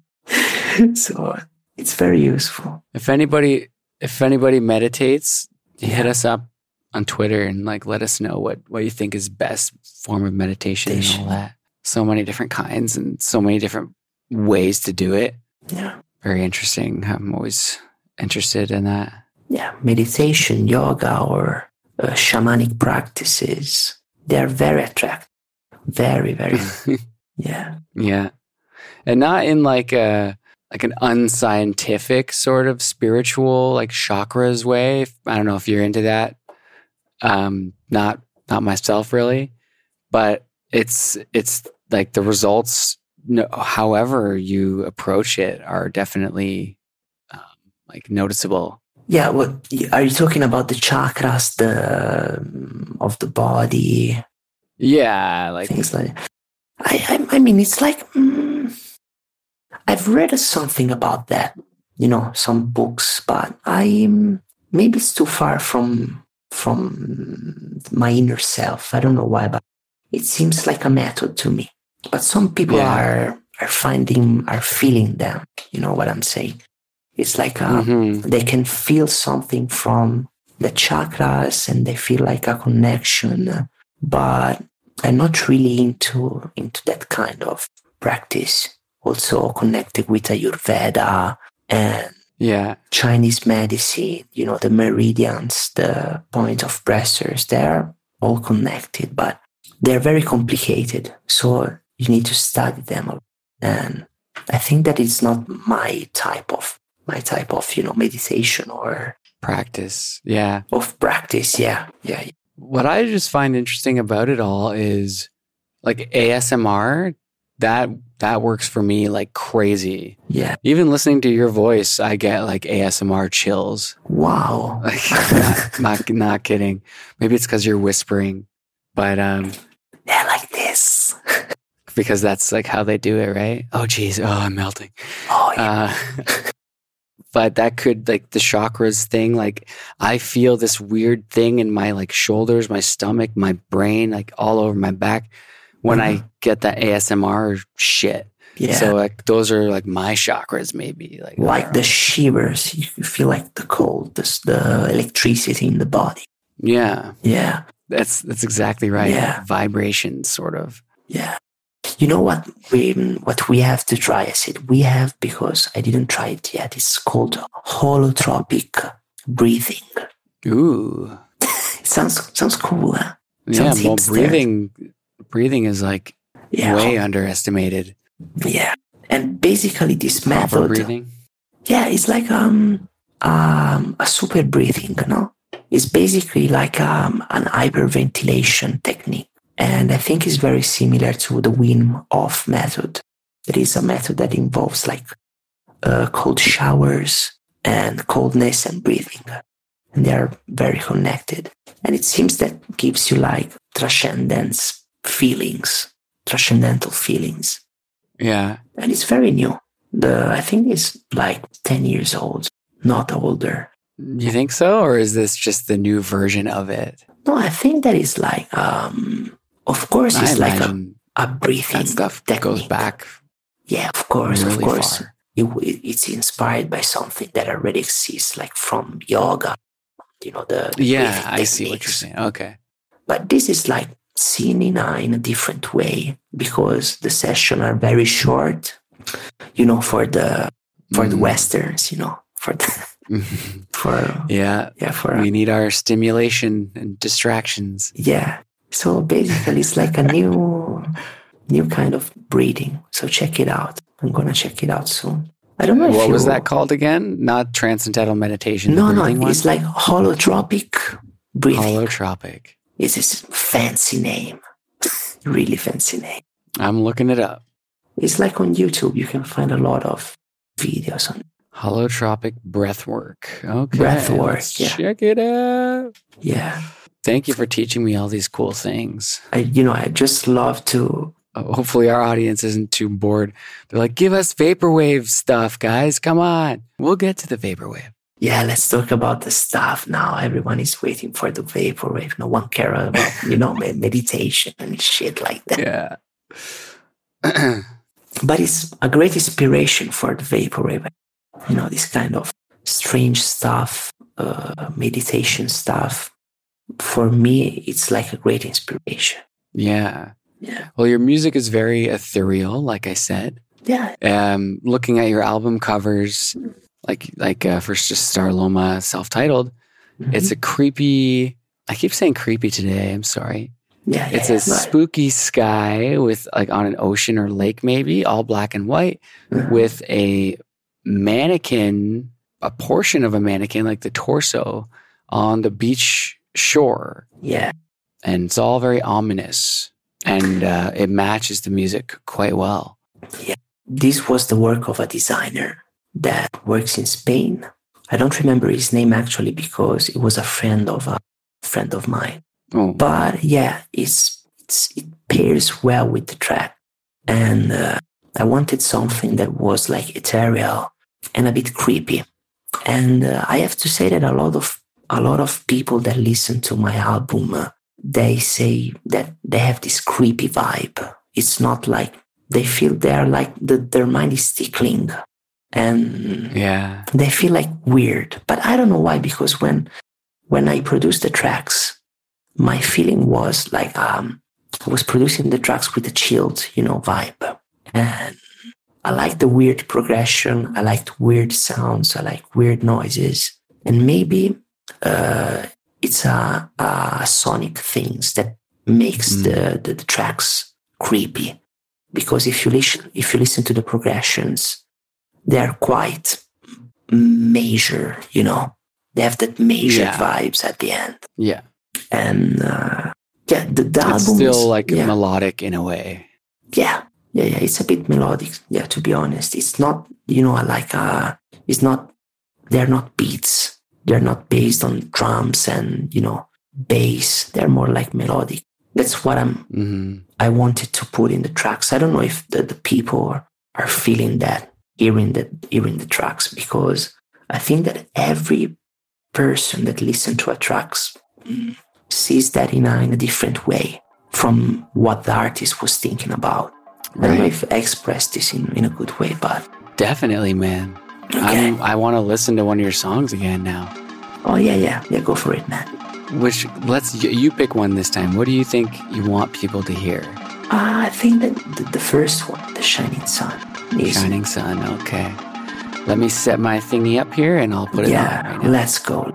So it's very useful. If anybody meditates, hit us up on Twitter and like let us know what you think is best form of meditation. And all that. So many different kinds and so many different ways to do it. Yeah. Very interesting. I'm always interested in that. Yeah. Meditation, yoga, or shamanic practices. They are very attractive. Very, very. Yeah. Yeah. And not in like an unscientific sort of spiritual, like chakras way. I don't know if you're into that. Not myself really, but it's like the results, however you approach it, are definitely like noticeable. Yeah. What are you talking about? The chakras, of the body. Yeah, like things like that. I mean, it's like I've read something about that, some books, but maybe it's too far from my inner self. I don't know why, but it seems like a method to me. But some people are feeling them. You know what I'm saying? It's like they can feel something from the chakras and they feel like a connection. But I'm not really into that kind of practice. Also connected with Ayurveda and Chinese medicine, the meridians, the point of pressures, they're all connected, but they're very complicated, so you need to study them. And I think that it's not my type of meditation or practice. Yeah, of practice. Yeah, yeah. What I just find interesting about it all is like ASMR. That works for me like crazy. Yeah. Even listening to your voice, I get like ASMR chills. Wow. Like, not kidding. Maybe it's because you're whispering. But they're like this. Because that's like how they do it, right? Oh geez, oh I'm melting. Oh yeah. But that could, like the chakras thing, like I feel this weird thing in my like shoulders, my stomach, my brain, like all over my back when I get that ASMR shit. Yeah. So like those are like my chakras maybe. Like the shivers. You feel like the cold, the electricity in the body. Yeah. Yeah. That's exactly right. Yeah. Vibrations, sort of. Yeah. You know what we have to try? I said we have because I didn't try it yet. It's called holotropic breathing. Ooh. It sounds cool, huh? Yeah, well, breathing is like way underestimated. Yeah. And basically this method. Proper breathing? Yeah, it's like a super breathing, It's basically like an hyperventilation technique. And I think it's very similar to the Wim Hof method. It is a method that involves like cold showers and coldness and breathing. And they are very connected. And it seems that gives you like transcendental feelings. Yeah. And it's very new. I think it's like 10 years old, not older. You think so? Or is this just the new version of it? No, I think that it's like, of course, it's like a a breathing that stuff technique. Goes back. Yeah, of course, really of course. Far. It's inspired by something that already exists, like from yoga, you know, the yeah, I techniques. See what you're saying. Okay. But this is like singing in a different way because the sessions are very short, you know, for the Westerns, you know, for the... we need our stimulation and distractions. Yeah. So basically it's like a new kind of breathing. So check it out. I'm going to check it out soon. I don't know what was that called again? Not Transcendental meditation. No, it's like holotropic breathing. Holotropic. It's this fancy name. Really fancy name. I'm looking it up. It's like on YouTube. You can find a lot of videos on holotropic breathwork. Okay. Breathwork. Yeah. Check it out. Yeah. Thank you for teaching me all these cool things. I just love to. Hopefully our audience isn't too bored. They're like, give us vaporwave stuff, guys. Come on. We'll get to the vaporwave. Yeah, let's talk about the stuff now. Everyone is waiting for the vaporwave. No one cares about, meditation and shit like that. Yeah. But it's a great inspiration for the vaporwave. You know, this kind of strange stuff, meditation stuff. For me, it's like a great inspiration. Yeah. Yeah. Well, your music is very ethereal, like I said. Yeah. Looking at your album covers, like first just Starloma, self-titled, it's a creepy. I keep saying creepy today. I'm sorry. Yeah. It's spooky sky with like on an ocean or lake, maybe all black and white, with a mannequin, a portion of a mannequin, like the torso, on the beach shore. Yeah. And it's all very ominous. And it matches the music quite well. Yeah. This was the work of a designer that works in Spain. I don't remember his name actually because it was a friend of mine. Oh. But yeah, it pairs well with the track. And I wanted something that was like ethereal and a bit creepy. And I have to say that a lot of people that listen to my album they say that they have this creepy vibe. It's not like they feel they're like their mind is tickling and they feel like weird. But I don't know why, because when I produced the tracks, my feeling was like I was producing the tracks with a chilled, vibe. And I like the weird progression. I like weird sounds. I like weird noises. And maybe... it's a sonic things that makes the tracks creepy, because if you listen to the progressions, they are quite measured. They have that measured vibes at the end. Yeah, and the album is still like melodic in a way. Yeah, it's a bit melodic. Yeah, to be honest, it's not it's not. They're not beats. They're not based on drums and, bass. They're more like melodic. That's what I wanted to put in the tracks. I don't know if the people are feeling that, hearing the tracks, because I think that every person that listens to a tracks sees that in a different way from what the artist was thinking about. Right. I don't know if I expressed this in a good way, but... Definitely, man. Okay. I want to listen to one of your songs again now. Oh, yeah, go for it, man. Which, you pick one this time. What do you think you want people to hear? I think that the first one, The Shining Sun. Shining Sun, okay. Let me set my thingy up here and I'll put it on right now. Yeah, let's go.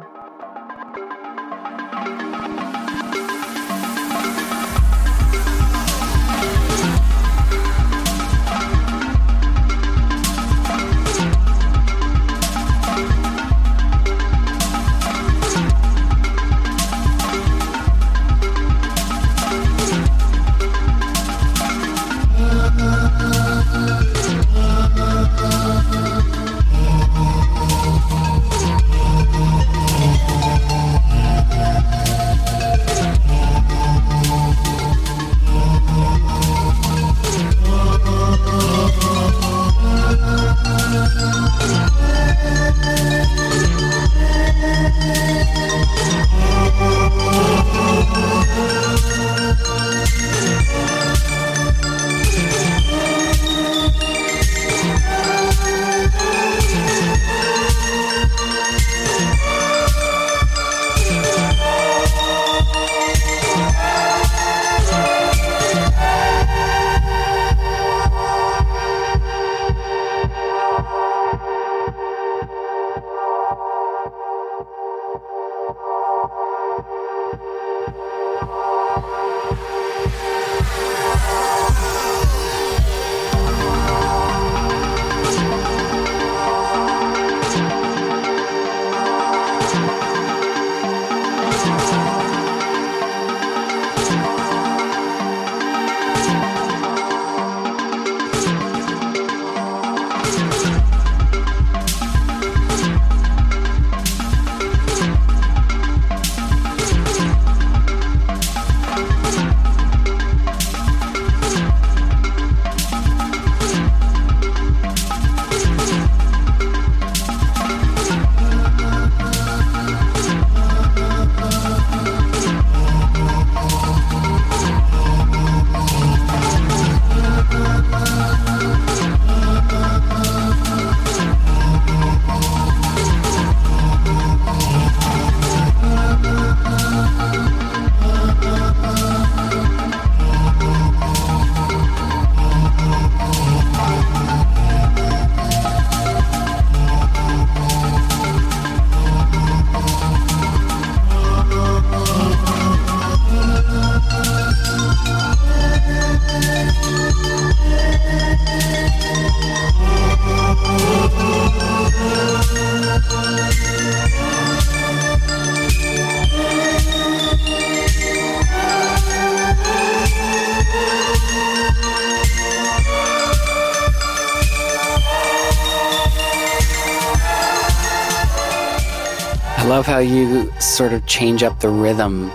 I love how you sort of change up the rhythm.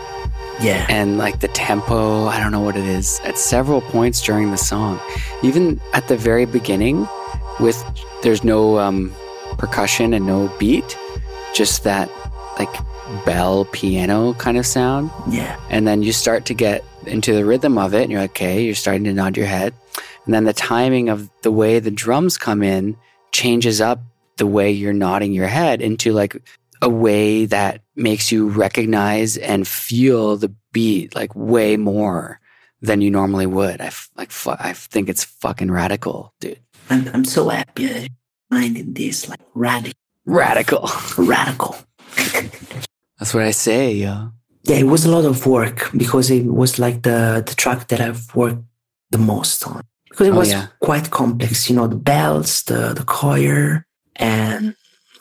Yeah. And like the tempo, I don't know what it is, at several points during the song. Even at the very beginning with there's no percussion and no beat, just that like bell piano kind of sound. Yeah. And then you start to get into the rhythm of it and you're like, okay, you're starting to nod your head. And then the timing of the way the drums come in changes up the way you're nodding your head into like a way that makes you recognize and feel the beat like way more than you normally would. I think it's fucking radical, dude. I'm so happy I finding this like radical. That's what I say, yo. Yeah, it was a lot of work because it was like the track that I've worked the most on. Because it was quite complex, you know, the bells, the choir, and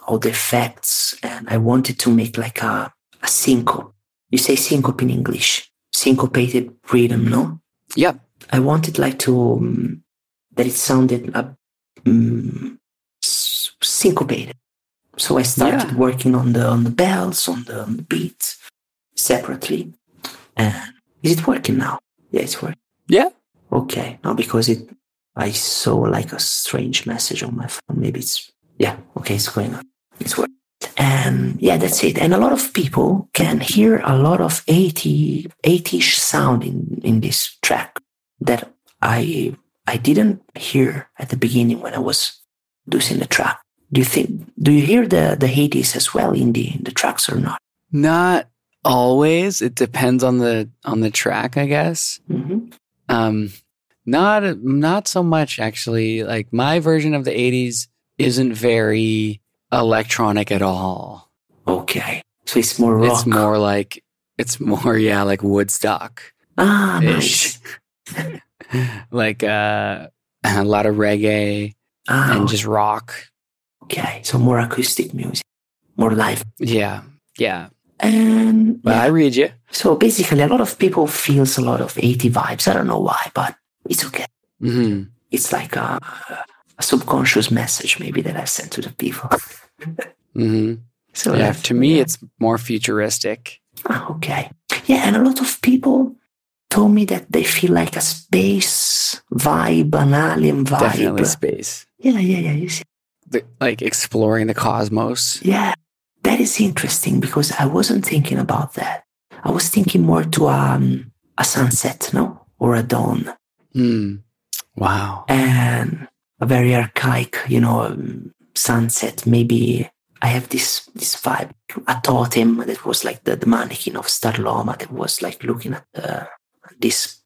all the effects. And I wanted to make like a syncope. You say syncope in English. Syncopated rhythm, no? Yeah. I wanted like to, that it sounded syncopated. So I started working on the bells, on the beat, separately. And is it working now? Yeah, it's working. Yeah. Okay. No, because I saw like a strange message on my phone. Maybe it's, okay, it's going on. It's working. And yeah, that's it. And a lot of people can hear a lot of 80-ish sound in this track that I didn't hear at the beginning when I was producing the track. Do you hear the 80s as well in the tracks or not? Not always. It depends on the track, I guess. Mm-hmm. Not so much actually. Like my version of the 80s isn't very electronic at all. Okay. So it's more rock. It's more like Woodstock. Ah, nice. Like a lot of reggae and just rock. Okay, so more acoustic music, more live. Yeah. And I read you. So basically, a lot of people feels a lot of 80 vibes. I don't know why, but it's okay. Mm-hmm. It's like a subconscious message maybe that I sent to the people. Mm-hmm. So to me, it's more futuristic. Okay. Yeah, and a lot of people told me that they feel like a space vibe, an alien vibe. Definitely space. Yeah. You see. Like exploring the cosmos. Yeah, that is interesting because I wasn't thinking about that. I was thinking more to a sunset, no? Or a dawn. Mm. Wow. And a very archaic, you know, sunset. Maybe I have this vibe. A totem that was like the mannequin of Starloma that was like looking at this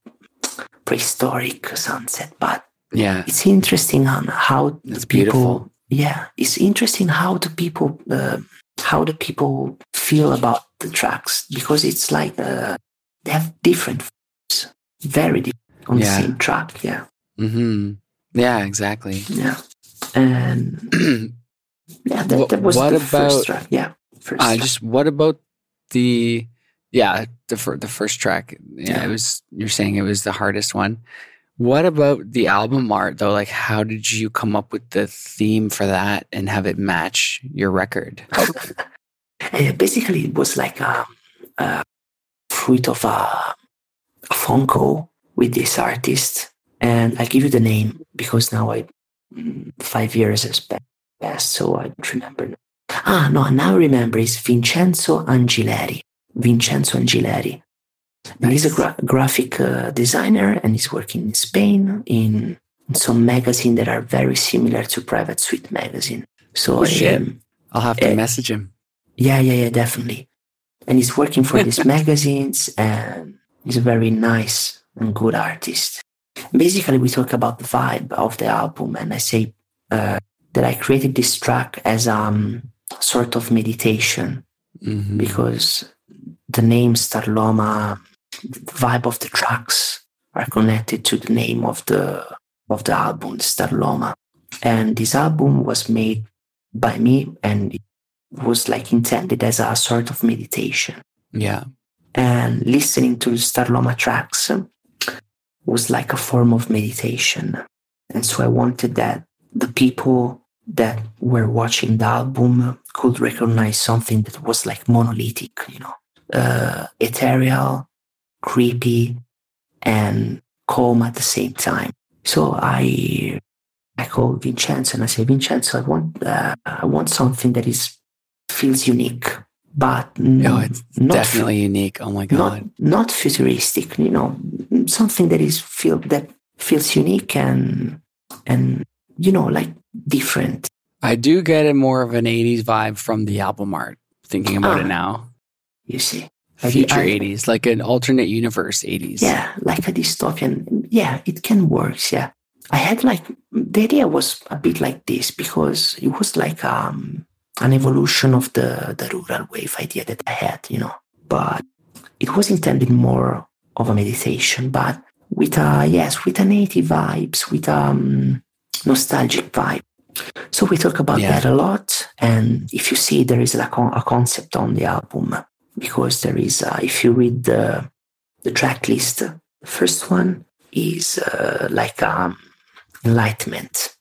prehistoric sunset. But it's interesting on how it's beautiful. Yeah, it's interesting how the people feel about the tracks because it's like they have different vibes, very different on the same track. Yeah. Mm-hmm. Yeah, exactly. Yeah, and that was the first track. Yeah, first track. Just what about the first track? Yeah, it was. You're saying it was the hardest one. What about the album art, though? Like, how did you come up with the theme for that and have it match your record? Basically, it was like a fruit of a phone call with this artist. And I give you the name because now 5 years has passed, so I don't remember. Now I remember. It's Vincenzo Angileri. And he's a graphic designer, and he's working in Spain in some magazines that are very similar to Private Suite magazine. So I'll have to message him. Yeah, definitely. And he's working for these magazines, and he's a very nice and good artist. Basically, we talk about the vibe of the album, and I say that I created this track as sort of meditation because the name Starloma. The vibe of the tracks are connected to the name of the album, Starloma. And this album was made by me and it was like intended as a sort of meditation. Yeah. And listening to the Starloma tracks was like a form of meditation. And so I wanted that the people that were watching the album could recognize something that was like monolithic, you know, ethereal, creepy, and calm at the same time. So I called Vincenzo and I said, Vincenzo, I want something that feels unique, but it's not definitely unique. Oh my God, not futuristic. You know, something that feels unique and you know, like different. I do get a more of an 80s vibe from the album art, thinking about it now. You see. Future 80s, like an alternate universe 80s. Yeah, like a dystopian. Yeah, it can work, yeah. I had like, the idea was a bit like this because it was like an evolution of the rural wave idea that I had, you know. But it was intended more of a meditation, but with an 80 vibes, with nostalgic vibe. So we talk about that a lot, and if you see, there is like a concept on the album because there is, if you read the track list, the first one is like enlightenment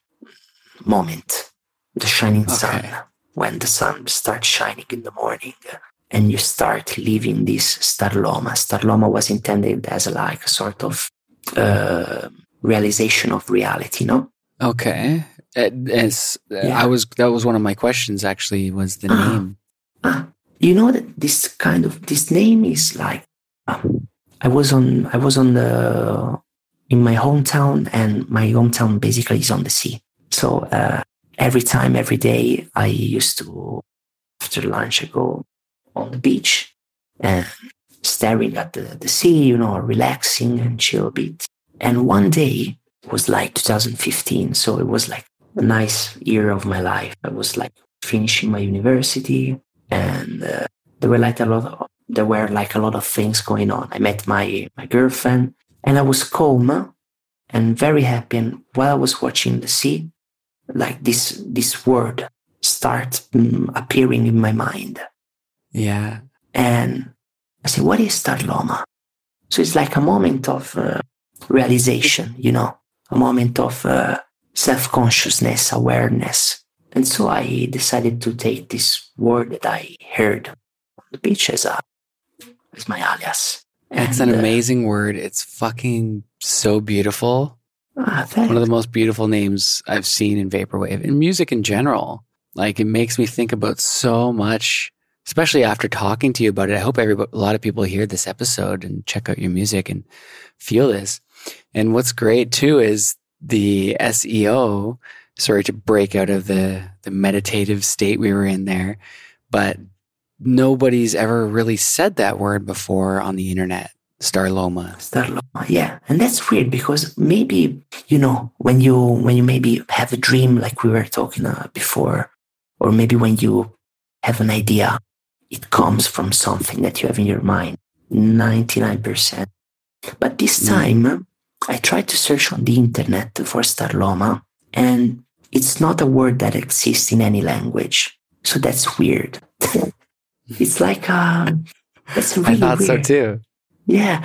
moment, the shining sun, when the sun starts shining in the morning, and you start leaving this Starloma. Starloma was intended as like a sort of realization of reality, no? Okay. That was one of my questions, actually, was the name. You know that this name is like I was in my hometown, and my hometown basically is on the sea. So every day I used to, after lunch, I go on the beach and staring at the sea, you know, relaxing and chill a bit. And one day it was like 2015, so it was like a nice year of my life. I was like finishing my university, and there were like a lot of things going on. I met my girlfriend, and I was calm and very happy. And while I was watching the sea, like this word starts appearing in my mind. Yeah. And I said, what is Starloma? So it's like a moment of realization, you know, a moment of self-consciousness, awareness. And so I decided to take this word that I heard on the beach as my alias. It's an amazing word. It's fucking so beautiful. One of the most beautiful names I've seen in Vaporwave and music in general. Like, it makes me think about so much, especially after talking to you about it. I hope a lot of people hear this episode and check out your music and feel this. And what's great too is the SEO, sorry to break out of the meditative state we were in there, but nobody's ever really said that word before on the internet. Starloma. Starloma, yeah. And that's weird because maybe, you know, when you maybe have a dream like we were talking before, or maybe when you have an idea, it comes from something that you have in your mind, 99%. But this time, I tried to search on the internet for Starloma, and it's not a word that exists in any language. So that's weird. It's like that's really weird. I thought so too. Yeah.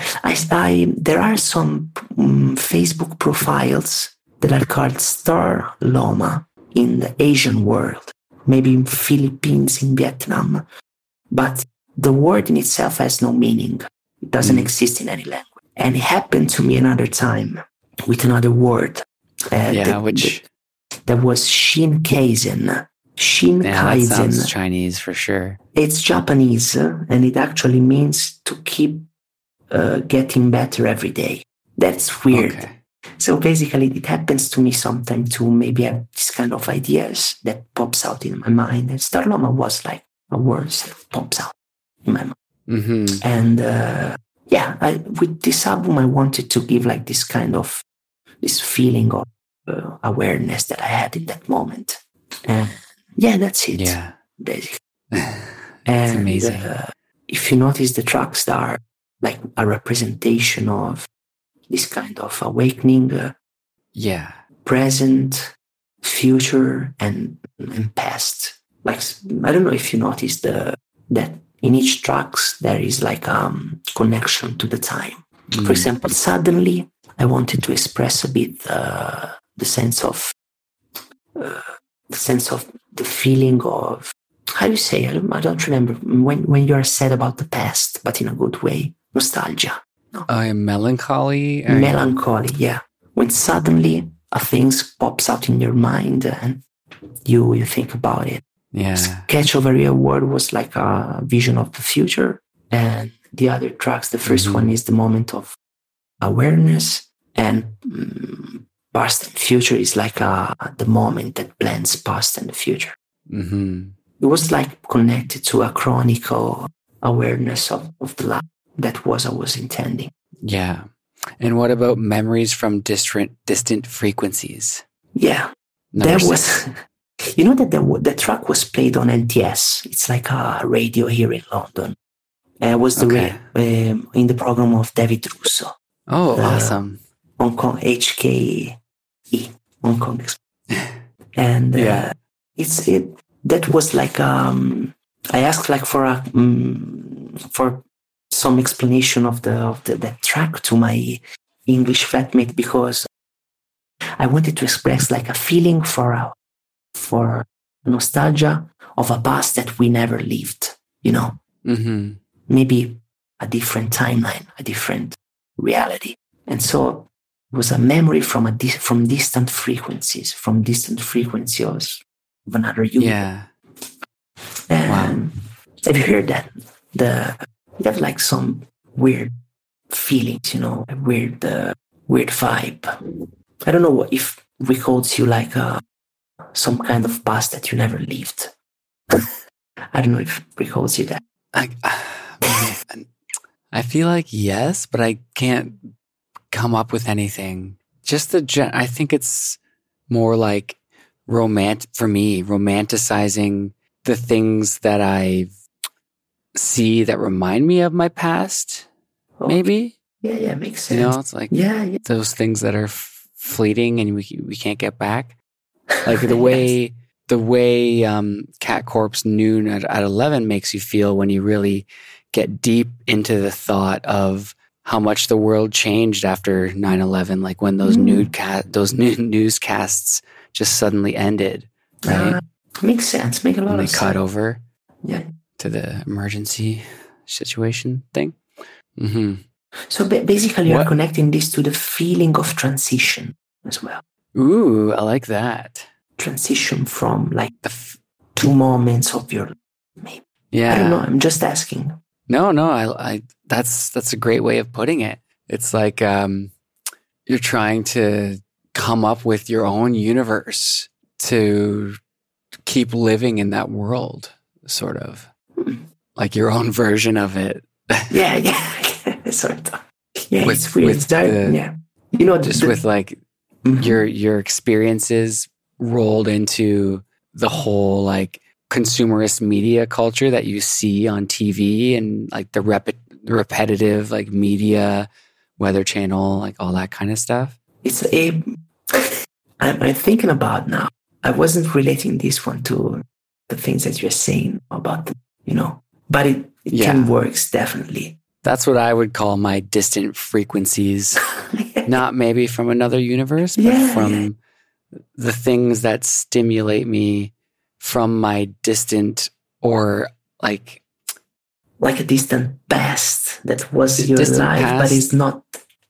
There are some Facebook profiles that are called Starloma in the Asian world, maybe in Philippines, in Vietnam. But the word in itself has no meaning. It doesn't exist in any language. And it happened to me another time with another word. That was Shinkansen. Shinkansen. That sounds Chinese for sure. It's Japanese, and it actually means to keep getting better every day. That's weird. Okay. So basically, it happens to me sometimes to maybe have this kind of ideas that pops out in my mind. And Starloma was like a word that pops out in my mind. Mm-hmm. And with this album, I wanted to give like this kind of this feeling of awareness that I had in that moment. And that's it. Yeah, basically. It's amazing. If you notice, the tracks are like a representation of this kind of awakening, present, future, and past. Like, I don't know if you noticed that in each tracks there is like connection to the time. Mm. For example, suddenly I wanted to express a bit the sense of the feeling of how you say, I don't remember, when you are sad about the past, but in a good way, nostalgia. No. I am melancholy. Melancholy, yeah. When suddenly a thing pops out in your mind and you think about it. Yeah. Sketch Over Real World was like a vision of the future. And the other tracks, the first one is the moment of awareness, and past and future is like the moment that blends past and the future. Mm-hmm. It was like connected to a chronicle awareness of the life. That was I was intending. Yeah. And what about memories from distant frequencies? Yeah. That was... You know that the track was played on NTS. It's like a radio here in London. It was the in the program of David Russo. Oh, awesome. Hong Kong, HKE, Hong Kong. And that was like, I asked like for some explanation of the that track to my English flatmate, because I wanted to express like a feeling for nostalgia of a past that we never lived, you know? Mm-hmm. Maybe a different timeline, a different reality. And so it was a memory from distant frequencies, of another universe. Yeah. And have you heard that? They have like some weird feelings, you know, a weird vibe. I don't know if recalls you like some kind of past that you never lived. I don't know if recalls you that. I feel like yes, but I can't come up with anything. Just I think it's more like romanticizing the things that I've see that remind me of my past, maybe. Yeah, makes sense. You know, it's like those things that are fleeting and we can't get back. Like the way Cat Corpse Noon at 11 makes you feel when you really get deep into the thought of how much the world changed after 9/11. Like when those newscasts just suddenly ended. Right, makes sense. Make a lot of sense. They cut over. Yeah. To the emergency situation thing. Mm-hmm. So basically you're connecting this to the feeling of transition as well. Ooh, I like that. Transition from like the two moments of your life, maybe. Yeah. I don't know, I'm just asking. No, I that's a great way of putting it. It's like you're trying to come up with your own universe to keep living in that world, sort of. Like your own version of it. Yeah. Sort of. Yeah, it's weird. You know, just with like your experiences rolled into the whole like consumerist media culture that you see on TV and like the repetitive like media, Weather Channel, like all that kind of stuff. It's I'm thinking about now. I wasn't relating this one to the things that you're saying about the, you know, but it can work, definitely. That's what I would call my distant frequencies. Not maybe from another universe, but from the things that stimulate me from my distant or like a distant past that was your life, past, but it's not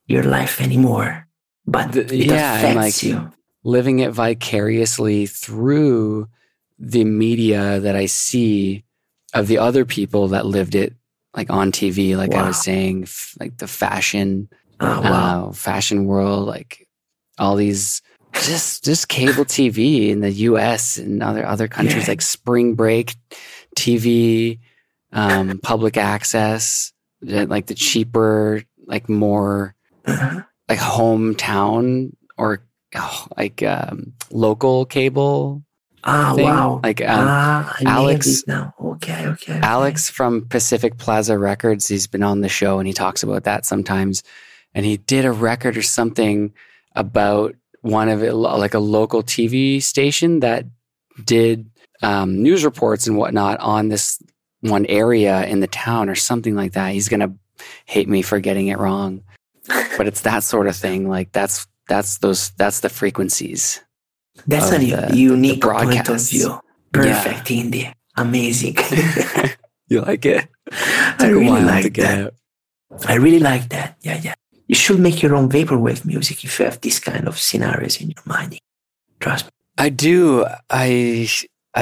your life anymore. But it affects you. Living it vicariously through the media that I see of the other people that lived it, like on TV, like I was saying, like the fashion, fashion world, like all these, just cable TV in the US and other countries, like Spring Break TV, public access, like the cheaper, like more like hometown or local cable. Ah, thing. Wow. Like Alex now. Okay. Alex from Pacific Plaza Records, he's been on the show and he talks about that sometimes. And he did a record or something about one of it, like a local TV station that did news reports and whatnot on this one area in the town or something like that. He's going to hate me for getting it wrong. But it's that sort of thing. Like that's the frequencies. That's a unique point of view. Perfect, Indy. amazing. You like it? I really like that. I really like that. Yeah, yeah. You should make your own vaporwave music if you have these kind of scenarios in your mind. Trust me. I do. I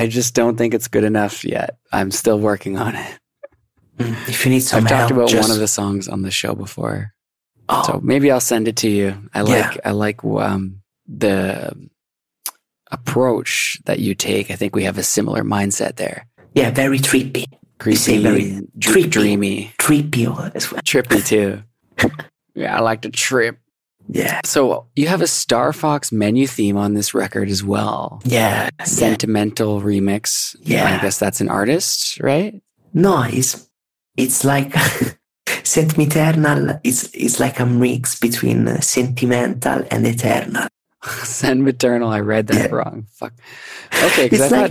just don't think it's good enough yet. I'm still working on it. If you need some help, I've talked about one of the songs on the show before. Oh. So maybe I'll send it to you. I like the approach that you take. I think we have a similar mindset there. Yeah, very trippy. Creepy, very trippy, dreamy. Trippy as well. Trippy too. Yeah, I like to trip. Yeah. So you have a Star Fox menu theme on this record as well. Yeah. Sentimental remix. Yeah. I guess that's an artist, right? No, it's like Sentimeternal. It's like a mix between sentimental and eternal. Sentimeternal. I read that wrong. Fuck. Okay, because I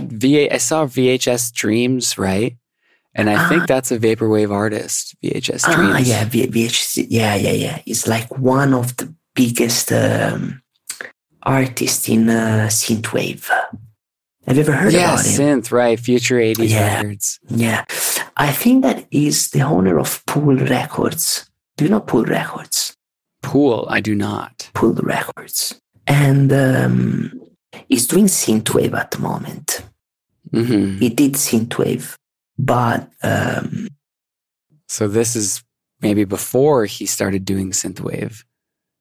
saw VHS Dreams, right? And I think that's a vaporwave artist, VHS Dreams. Yeah. It's like one of the biggest artists in synthwave. Have you ever heard about him? Yeah, synth, right? Future 80s records. Yeah. I think that is the owner of Pool Records. Do you know Pool Records? Pool, I do not. Pool Records. And he's doing synthwave at the moment. Mm-hmm. He did synthwave. But so this is maybe before he started doing synthwave.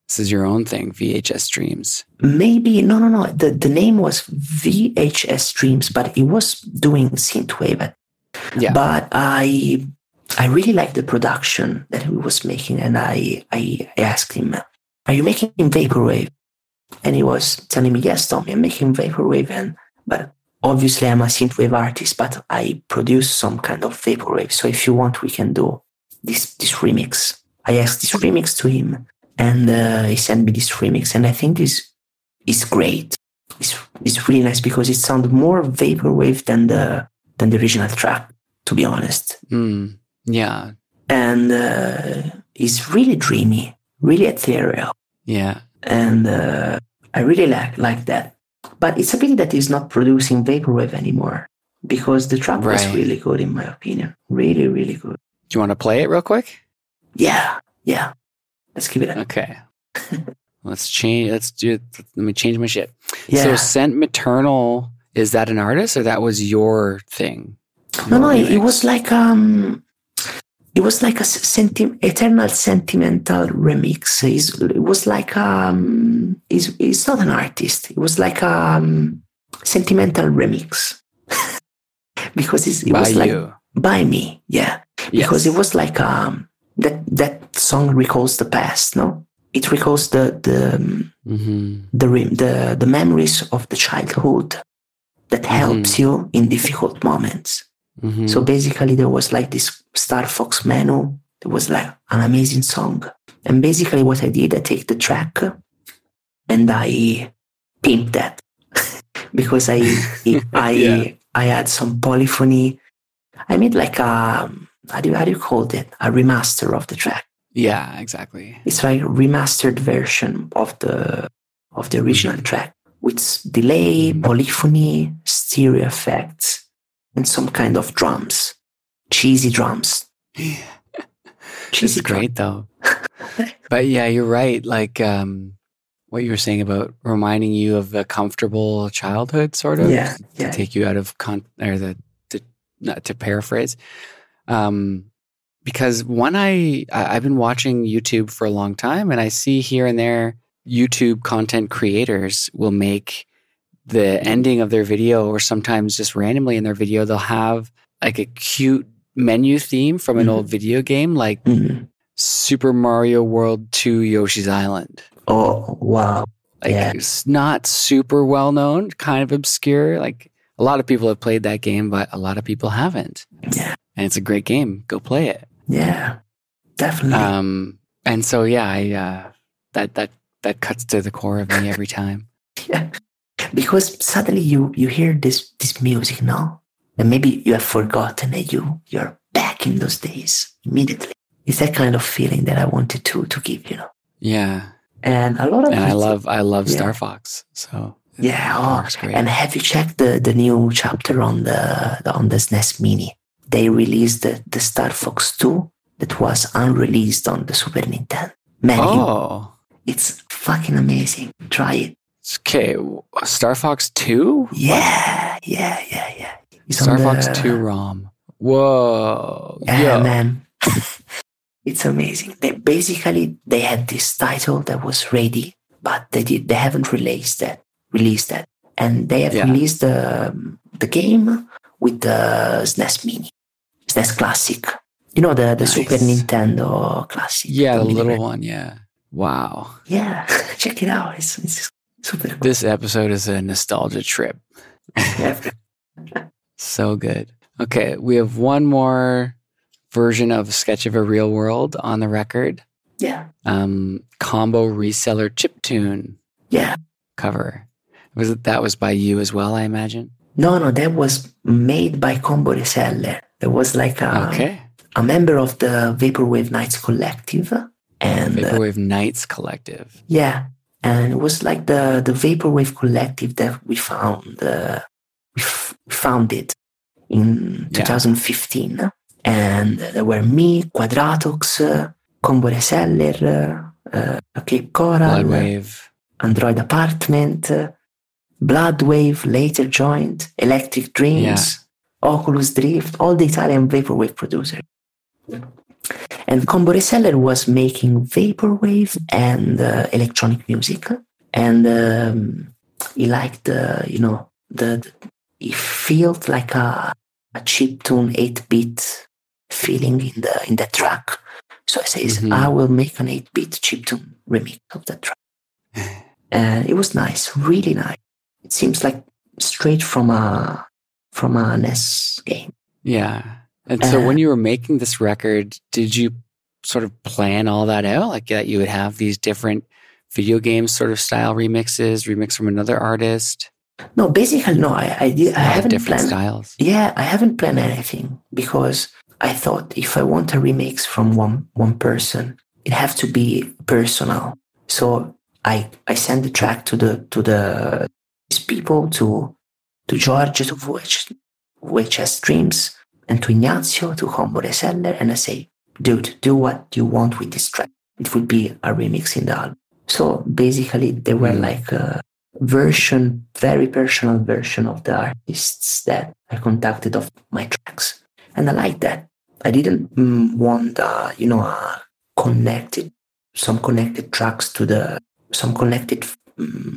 This is your own thing, VHS Dreams. Maybe no. The name was VHS Dreams, but it was doing synthwave. Yeah. But I really liked the production that he was making, and I asked him, "Are you making vaporwave?" And he was telling me, "Yes, Tommy, I'm making vaporwave," but. Obviously, I'm a synthwave artist, but I produce some kind of vaporwave. So if you want, we can do this remix. I asked this remix to him, and he sent me this remix. And I think this is great. It's really nice because it sounds more vaporwave than the original track, to be honest. Mm, yeah. And it's really dreamy, really ethereal. Yeah. And I really like that. But it's a pity that he's not producing vaporwave anymore because the track was really good, in my opinion. Really, really good. Do you want to play it real quick? Yeah. Let's give it up. Okay. Let me change my shit. Yeah. So Sentimeternal, is that an artist or that was your thing? No, it was like a eternal sentimental remix. It was like it's not an artist. It was like a sentimental remix because by me, yeah. Yes. Because it was like that song recalls the past. No, it recalls the memories of the childhood that helps you in difficult moments. Mm-hmm. So basically there was like this Star Fox menu. It was like an amazing song. And basically what I did, I take the track and I pimped that because I had some polyphony. I made like a, how do you call it? A remaster of the track. Yeah, exactly. It's like a remastered version of the original track with delay, polyphony, stereo effects. And some kind of drums, cheesy drums. Cheesy great though. But yeah, you're right. Like what you were saying about reminding you of a comfortable childhood, sort of. Yeah, yeah. To take you out of not to paraphrase, because when I've been watching YouTube for a long time, and I see here and there YouTube content creators will make the ending of their video, or sometimes just randomly in their video, they'll have like a cute menu theme from an old video game, like Super Mario World 2 Yoshi's Island. Oh, wow. Like, it's not super well known, kind of obscure. Like a lot of people have played that game, but a lot of people haven't. Yeah. And it's a great game. Go play it. Yeah, definitely. And so, that cuts to the core of me every time. Yeah. Because suddenly you hear this music now, and maybe you have forgotten that you're back in those days immediately. It's that kind of feeling that I wanted to give, you know. Yeah. And I love Star Fox. So Yeah, oh, and have you checked the new chapter on the SNES Mini? They released the Star Fox 2 that was unreleased on the Super Nintendo. Man, it's fucking amazing. Try it. Okay, Star Fox 2? Yeah, what? yeah. It's Star Fox 2 ROM. Whoa. Yeah, man. It's amazing. They had this title that was ready, but they haven't released that. And they have released the game with the SNES Mini. SNES Classic. You know, the Super Nintendo Classic. Yeah, the little one, yeah. Wow. Yeah, check it out. It's super cool. This episode is a nostalgia trip. So good. Okay, we have one more version of Sketch of a Real World on the record. Yeah. Combo Reseller Chiptune. Yeah. Cover. That was by you as well, I imagine? No, that was made by Combo Reseller. That was like a member of the Vaporwave Nights collective. And Vaporwave Nights collective. Yeah. And it was like the Vaporwave collective that we found. We founded in 2015. And there were me, Quadratox, Combo Reseller, Cape Coral, Bloodwave, Android Apartment, Bloodwave, later joined, Electric Dreams, Oculus Drift, all the Italian Vaporwave producers. And Combo Reseller was making Vaporwave and electronic music. And he liked, he felt like a chiptune 8-bit feeling in the track. So I says, I will make an 8-bit chiptune remix of the track. And it was nice, really nice. It seems like straight from a NES game. Yeah. And so when you were making this record, did you sort of plan all that out? Like that you would have these different video game sort of style remix from another artist? No, basically, no. I haven't different planned. Styles. Yeah, I haven't planned anything because I thought if I want a remix from one person, it has to be personal. So I send the track to these people, to George, to which has streams, and to Ignazio, to Combo Reseller, and I say, dude, do what you want with this track. It would be a remix in the album. So basically, they were like very personal version of the artists that I contacted of my tracks, and I like that. I didn't want connected tracks to some connected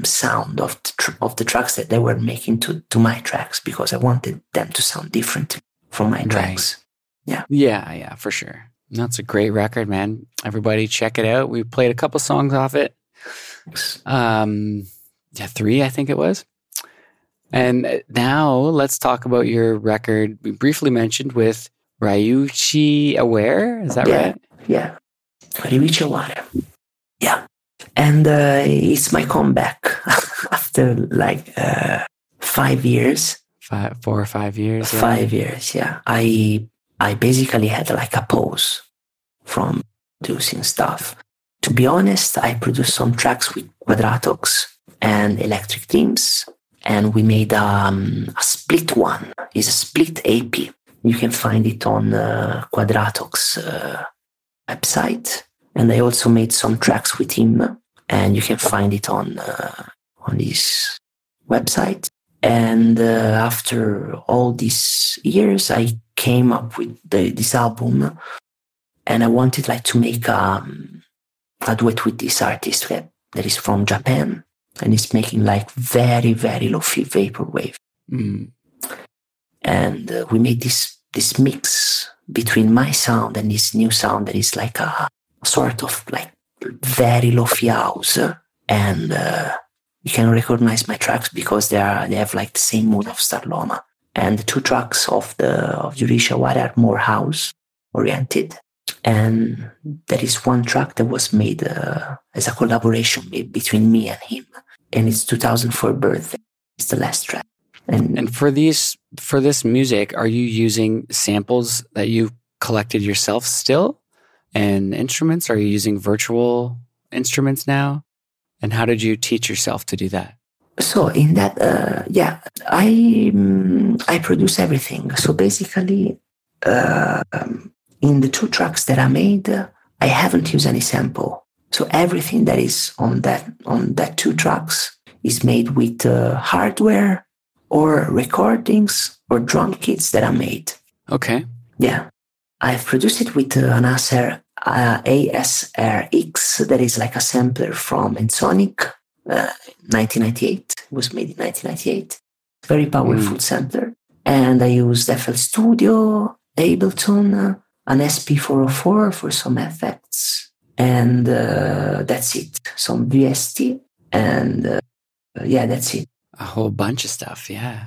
sound of the tracks that they were making to my tracks, because I wanted them to sound different from my tracks. Yeah, for sure. That's a great record, man. Everybody check it out. We played a couple songs off it. Thanks. Yeah, 3, I think it was. And now let's talk about your record we briefly mentioned with Ryuichi Aware. Is that right? Yeah. Ryuichi Aware. Yeah. And it's my comeback after like 5 years. 4 or 5 years. Yeah. 5 years, yeah. I basically had like a pause from producing stuff. To be honest, I produced some tracks with Quadratox and Electric Dreams, and we made a split one. It's a split AP. You can find it on Quadratox website, and I also made some tracks with him, and you can find it on his website. And after all these years, I came up with this album, and I wanted like to make a duet with this artist that is from Japan. And it's making like very, very lo-fi vaporwave. Mm. And we made this mix between my sound and this new sound that is like a sort of like very lo-fi house. And you can recognize my tracks because they have like the same mood of Starloma. And the two tracks of Ryuichi Aware are more house oriented. And there is one track that was made as a collaboration between me and him, and it's 2004 Birthday. It's the last track. And for this music, are you using samples that you collected yourself still, and instruments? Are you using virtual instruments now? And how did you teach yourself to do that? So in that, I produce everything. So basically, in the two tracks that I made, I haven't used any sample. So everything that is on that two tracks is made with hardware or recordings or drum kits that I made. Okay. Yeah. I've produced it with an ASRX that is like a sampler from Ensoniq. 1998. It was made in 1998. Very powerful sampler. And I used FL Studio, Ableton, an SP404 for some effects. And that's it. Some VST. And that's it. A whole bunch of stuff, yeah.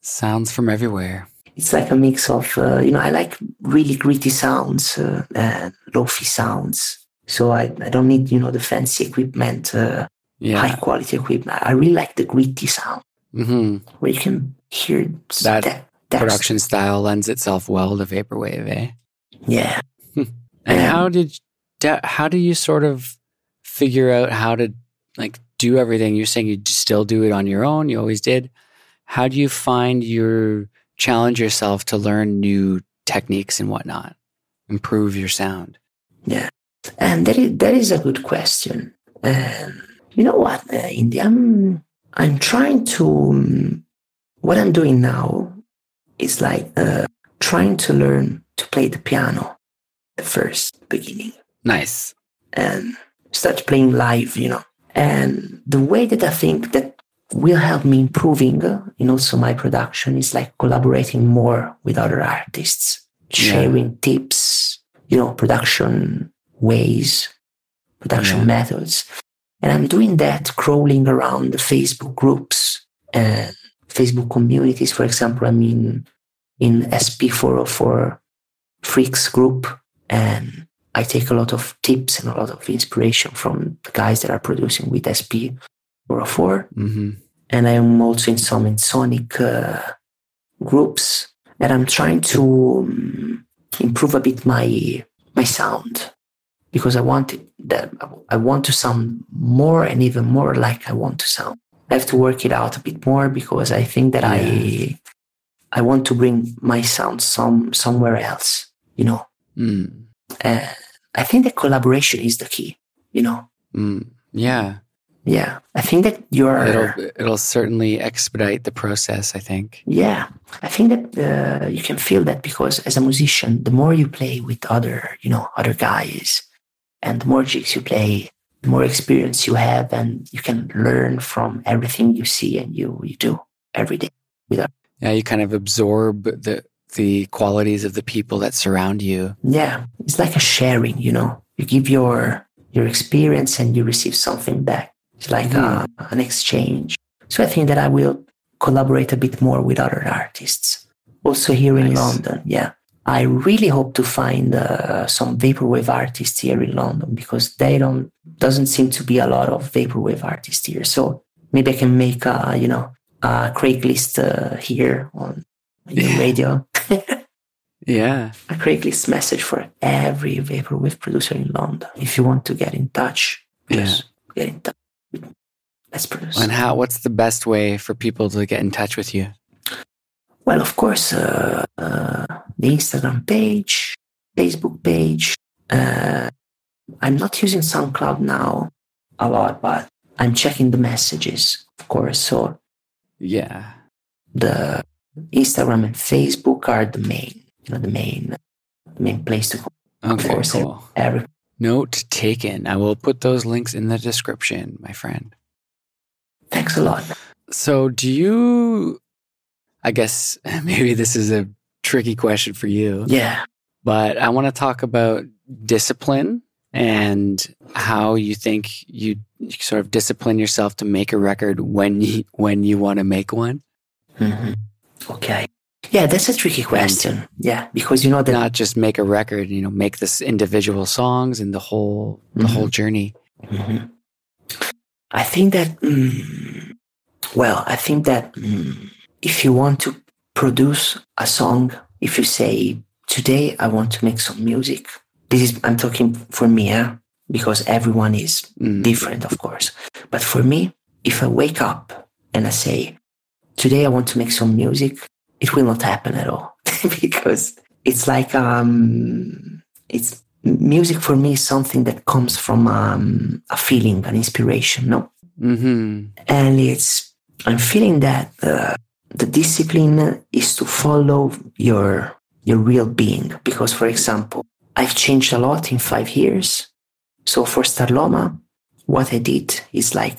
Sounds from everywhere. It's like a mix of, I like really gritty sounds, lo-fi sounds. So I don't need, the fancy equipment, high-quality equipment. I really like the gritty sound, where you can hear that production style lends itself well to vaporwave, eh? Yeah. And how do you sort of figure out how to do everything? You're saying you still do it on your own. You always did. How do you find challenge yourself to learn new techniques and whatnot, improve your sound? Yeah, and that is a good question. You know what, Indy, I'm trying to, what I'm doing now is trying to learn to play the piano at first beginning. Nice. And start playing live, And the way that I think that will help me improving in also my production is collaborating more with other artists, sharing tips, production ways, production methods. And I'm doing that crawling around the Facebook groups and Facebook communities. For example, I'm in SP404 Freaks group, and I take a lot of tips and a lot of inspiration from the guys that are producing with SP404. And I'm also in some Ensoniq groups, and I'm trying to improve a bit my sound, because I want to sound more and even more like I want to sound. I have to work it out a bit more, because I think that I want to bring my sound somewhere else, I think that collaboration is the key, Yeah. Yeah, I think that it'll certainly expedite the process, I think. Yeah, I think that you can feel that, because as a musician, the more you play with other guys and the more gigs you play, the more experience you have, and you can learn from everything you see and you do every day. Yeah, you kind of absorb the qualities of the people that surround you. Yeah, it's like a sharing, You give your experience and you receive something back. It's an exchange. So I think that I will collaborate a bit more with other artists. Also here in London, yeah. I really hope to find some vaporwave artists here in London, because there doesn't seem to be a lot of vaporwave artists here. So maybe I can make a Craigslist here on the radio. Yeah. A Craigslist message for every vaporwave producer in London. If you want to get in touch, just get in touch. Let's produce. And what's the best way for people to get in touch with you? Well, of course, the Instagram page, Facebook page. I'm not using SoundCloud now a lot, but I'm checking the messages, of course. So, yeah, the Instagram and Facebook are the main, the main place to go. Okay, course, cool. Note taken. I will put those links in the description, my friend. Thanks a lot. So I guess maybe this is a tricky question for you. Yeah. But I want to talk about discipline and how you think you sort of discipline yourself to make a record when you want to make one. Mm-hmm. Okay. Yeah, that's a tricky question. Yeah, because that not just make a record, make this individual songs and the whole journey. Mm-hmm. I think that if you want to produce a song, if you say today I want to make some music, I'm talking for me, because everyone is different, of course. But for me, if I wake up and I say, today I want to make some music, it will not happen at all. Because it's like, it's music for me is something that comes from a feeling, an inspiration, no? Mm-hmm. And I'm feeling that the discipline is to follow your real being. Because, for example, I've changed a lot in 5 years. So for Starloma, what I did is like,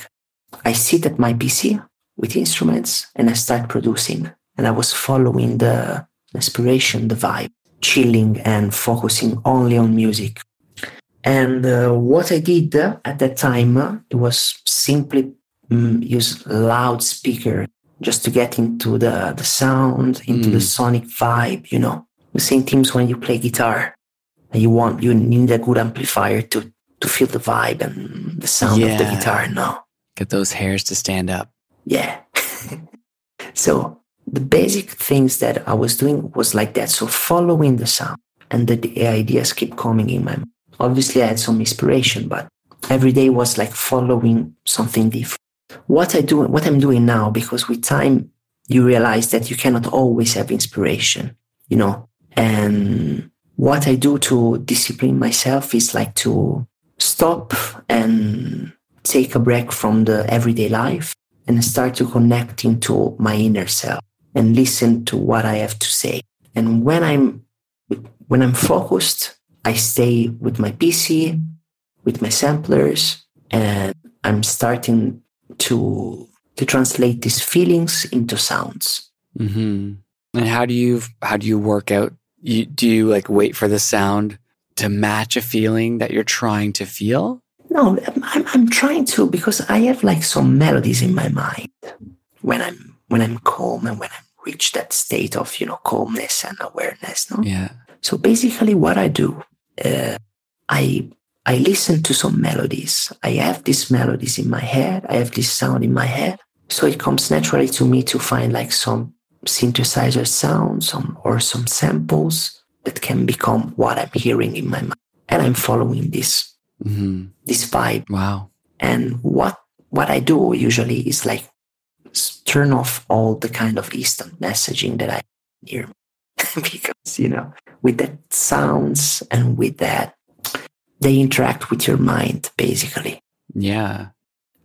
I sit at my PC with instruments and I start producing. And I was following the inspiration, the vibe, chilling and focusing only on music. And what I did at that time, it was simply use loudspeaker just to get into the sound, into the sonic vibe, you know. The same things when you play guitar. You need a good amplifier to feel the vibe and the sound of the guitar now. Get those hairs to stand up. Yeah. So the basic things that I was doing was like that. So following the sound, and the ideas keep coming in my mind. Obviously, I had some inspiration, but every day was like following something different. What I'm doing now, because with time, you realize that you cannot always have inspiration, you know. And what I do to discipline myself is like to stop and take a break from the everyday life and start to connect into my inner self and listen to what I have to say. And when I'm focused, I stay with my PC, with my samplers, and I'm starting to translate these feelings into sounds. Mm-hmm. And how do you work out? Do you like wait for the sound to match a feeling that you're trying to feel? No, I'm trying to, because I have like some melodies in my mind when I'm calm and when I reach that state of, you know, calmness and awareness. No? Yeah. So basically, what I do, I listen to some melodies. I have these melodies in my head. I have this sound in my head. So it comes naturally to me to find like some synthesizer sounds or some samples that can become what I'm hearing in my mind. And I'm following this. Mm-hmm. This vibe. Wow. And what I do usually is like turn off all the kind of instant messaging that I hear. Because, you know, with that sounds and with that, they interact with your mind, basically. Yeah.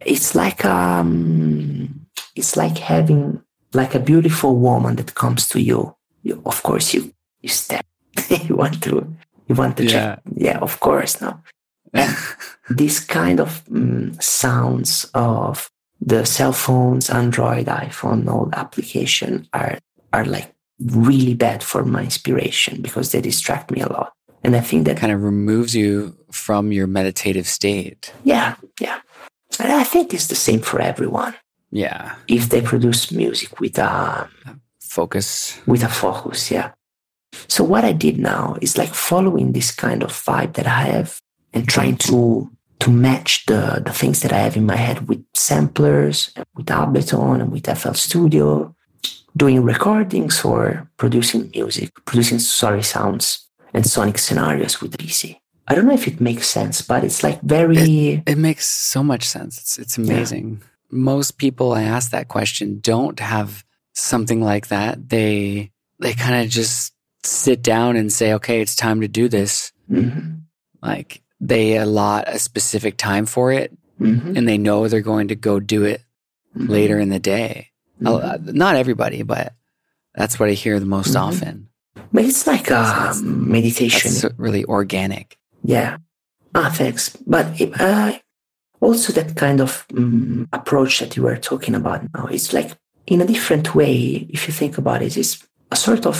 It's like having like a beautiful woman that comes to you. Of course, you step. You want to check. Yeah, of course, no. And this kind of sounds of the cell phones, Android, iPhone, all application are like really bad for my inspiration because they distract me a lot. And I think that kind of removes you from your meditative state. Yeah, yeah. And I think it's the same for everyone. Yeah. If they produce music with a focus. With a focus, yeah. So what I did now is like following this kind of vibe that I have, and trying to match the things that I have in my head with samplers, and with Ableton, and with FL Studio, doing recordings or producing sounds and sonic scenarios with the PC. I don't know if it makes sense, but it's like very... It makes so much sense. It's amazing. Yeah. Most people I ask that question don't have something like that. They kind of just sit down and say, okay, it's time to do this. Mm-hmm. Like... they allot a specific time for it, mm-hmm. and they know they're going to go do it mm-hmm. later in the day. Mm-hmm. Not everybody, but that's what I hear the most mm-hmm. often. But it's like a meditation. It's really organic. Yeah. Ah, thanks. But also that kind of approach that you were talking about now, it's like in a different way, if you think about it, it's a sort of...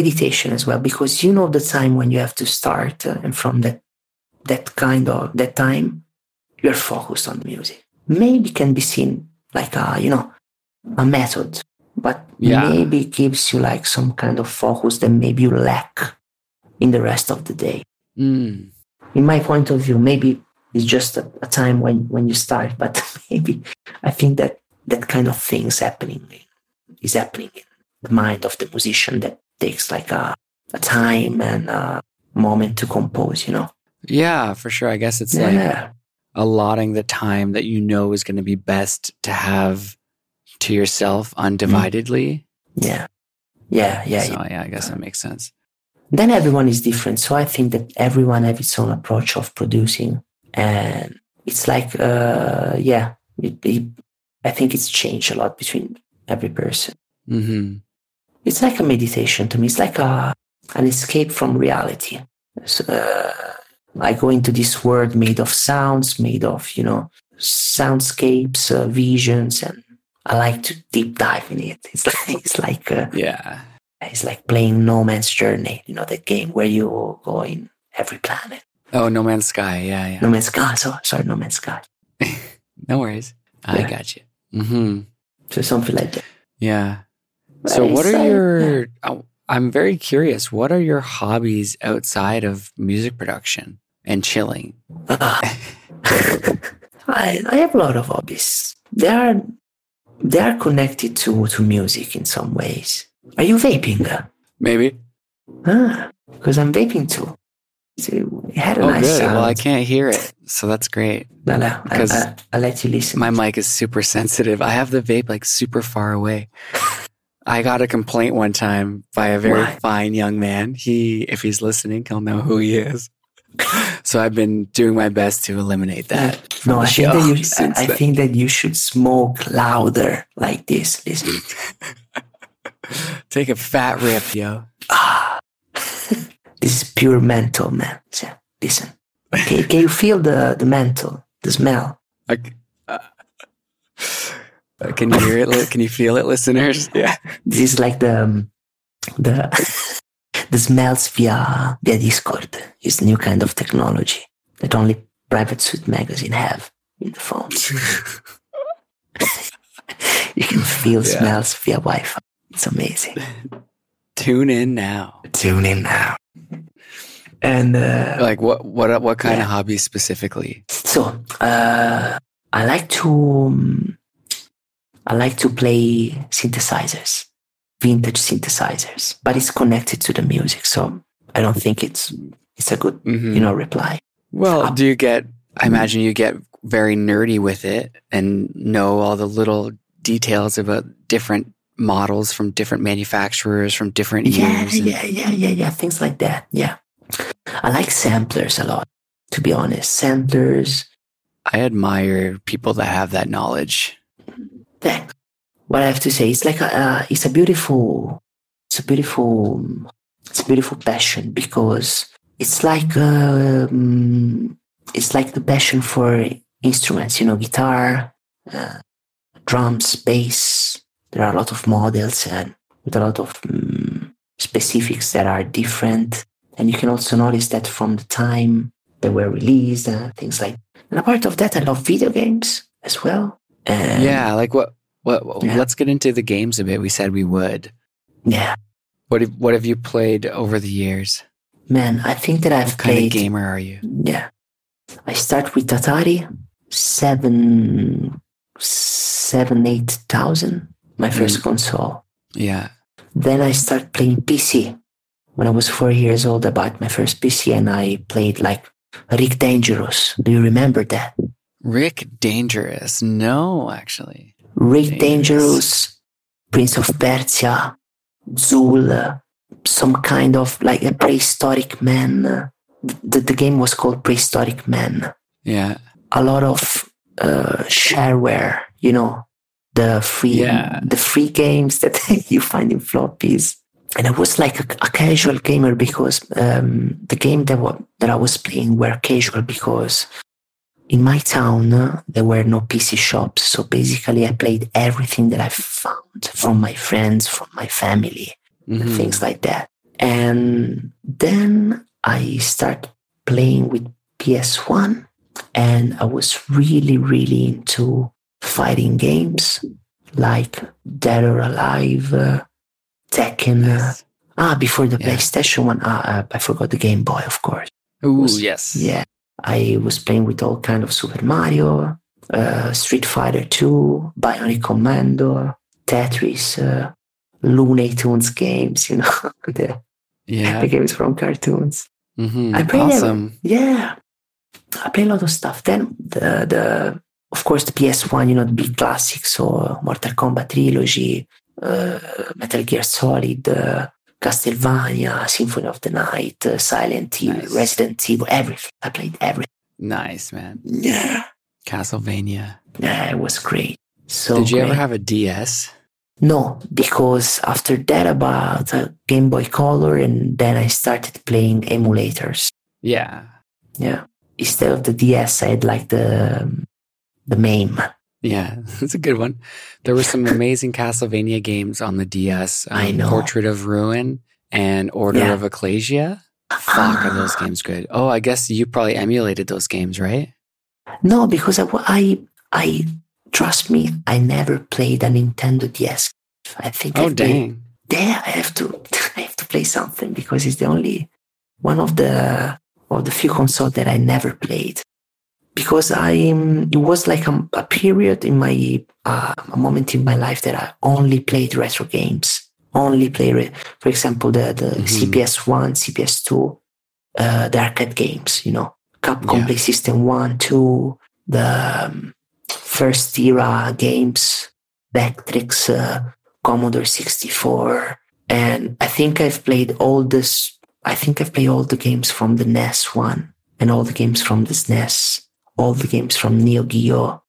meditation as well, because you know the time when you have to start, and from that time you're focused on the music. Maybe can be seen like a method, but maybe it gives you like some kind of focus that maybe you lack in the rest of the day. In my point of view, maybe it's just a time when you start, but maybe I think that kind of thing is happening in the mind of the musician that takes like a time and a moment to compose, you know? Yeah, for sure. I guess it's like allotting the time that you know is going to be best to have to yourself undividedly. Yeah. So yeah, I guess that makes sense. Then everyone is different. So I think that everyone has its own approach of producing. And it's like, I think it's changed a lot between every person. Mm-hmm. It's like a meditation to me. It's like an escape from reality. So, I go into this world made of sounds, made of, soundscapes, visions, and I like to deep dive in it. It's like playing No Man's Journey, that game where you go in every planet. Oh, No Man's Sky, yeah. No Man's Sky, sorry, No Man's Sky. No worries. I got you. Mm-hmm. So something like that. Yeah. But so what are your... Yeah. I'm very curious. What are your hobbies outside of music production and chilling? I have a lot of hobbies. They are connected to music in some ways. Are you vaping? Maybe. Because I'm vaping too. So it had a nice good sound. Well, I can't hear it, so that's great. No, because I'll let you listen. My mic is super sensitive. I have the vape super far away. I got a complaint one time by a very fine young man. If he's listening, he'll know who he is. So I've been doing my best to eliminate that. No, I think that you should smoke louder like this. Listen. Take a fat rip, yo. This is pure menthol, man. So, listen. Okay, can you feel the menthol, the smell? Can you hear it? Can you feel it, listeners? Yeah. This is like the the smells via Discord. It's new kind of technology that only Private Suite magazine have in the phone. You can feel smells via Wi-Fi. It's amazing. Tune in now. And what kind of hobbies specifically? So I like to play synthesizers, vintage synthesizers, but it's connected to the music, so I don't think it's a good reply. Well, I imagine you get very nerdy with it and know all the little details about different models from different manufacturers, from different years. Yeah, things like that, yeah. I like samplers a lot, to be honest. Samplers. I admire people that have that knowledge. What I have to say, it's a beautiful passion, because it's like the passion for instruments, guitar, drums, bass. There are a lot of models and with a lot of specifics that are different. And you can also notice that from the time they were released, things like that. And apart of that, I love video games as well. Let's get into the games a bit. We said we would. Yeah. What have you played over the years? Man, I think that I've played... What kind of gamer are you? Yeah. I start with Atari, 8,000, my first console. Yeah. Then I start playing PC. When I was 4 years old, I bought my first PC and I played Rick Dangerous. Do you remember that? Rick Dangerous? No, actually. Rick Dangerous, Prince of Persia, Zool, some kind of a prehistoric man. The game was called Prehistoric Man. Yeah. A lot of shareware, the free games that you find in floppies. And I was a casual gamer because the game that I was playing were casual because in my town, there were no PC shops. So basically, I played everything that I found from my friends, from my family, and things like that. And then I started playing with PS1, and I was really, really into fighting games like Dead or Alive, Tekken. Yes. Before the PlayStation One, I forgot the Game Boy, of course. Ooh, yes. Yeah. I was playing with all kind of Super Mario, Street Fighter 2, Bionic Commando, Tetris, Looney Tunes games, the games from cartoons. Mm-hmm. I played awesome. Yeah. I play a lot of stuff. Then the of course the PS1, you know, the big classics, so Mortal Kombat trilogy, Metal Gear Solid, Castlevania, Symphony of the Night, Silent Hill, nice. Resident Evil, everything. I played everything. Nice, man. Yeah. Castlevania. Yeah, it was great. So did you ever have a DS? No, because after that, about Game Boy Color, and then I started playing emulators. Yeah. Yeah. Instead of the DS, I had like the MAME. Yeah, that's a good one. There were some amazing Castlevania games on the DS. I know. Portrait of Ruin and Order of Ecclesia. Fuck, are those games good? Oh, I guess you probably emulated those games, right? No, because I trust me, I never played a Nintendo DS. I think. Oh, dang! Yeah, I have to play something because it's the only one of the few consoles that I never played. Because it was like a period in my a moment in my life that I only played retro games. For example, the CPS1, CPS2, the arcade games. You know, Capcom Play System 1, 2, the first era games, Vectrex, Commodore 64, and I think I've played all this. I think I've played all the games from the NES one, and all the games from the SNES. All the games from Neo Geo.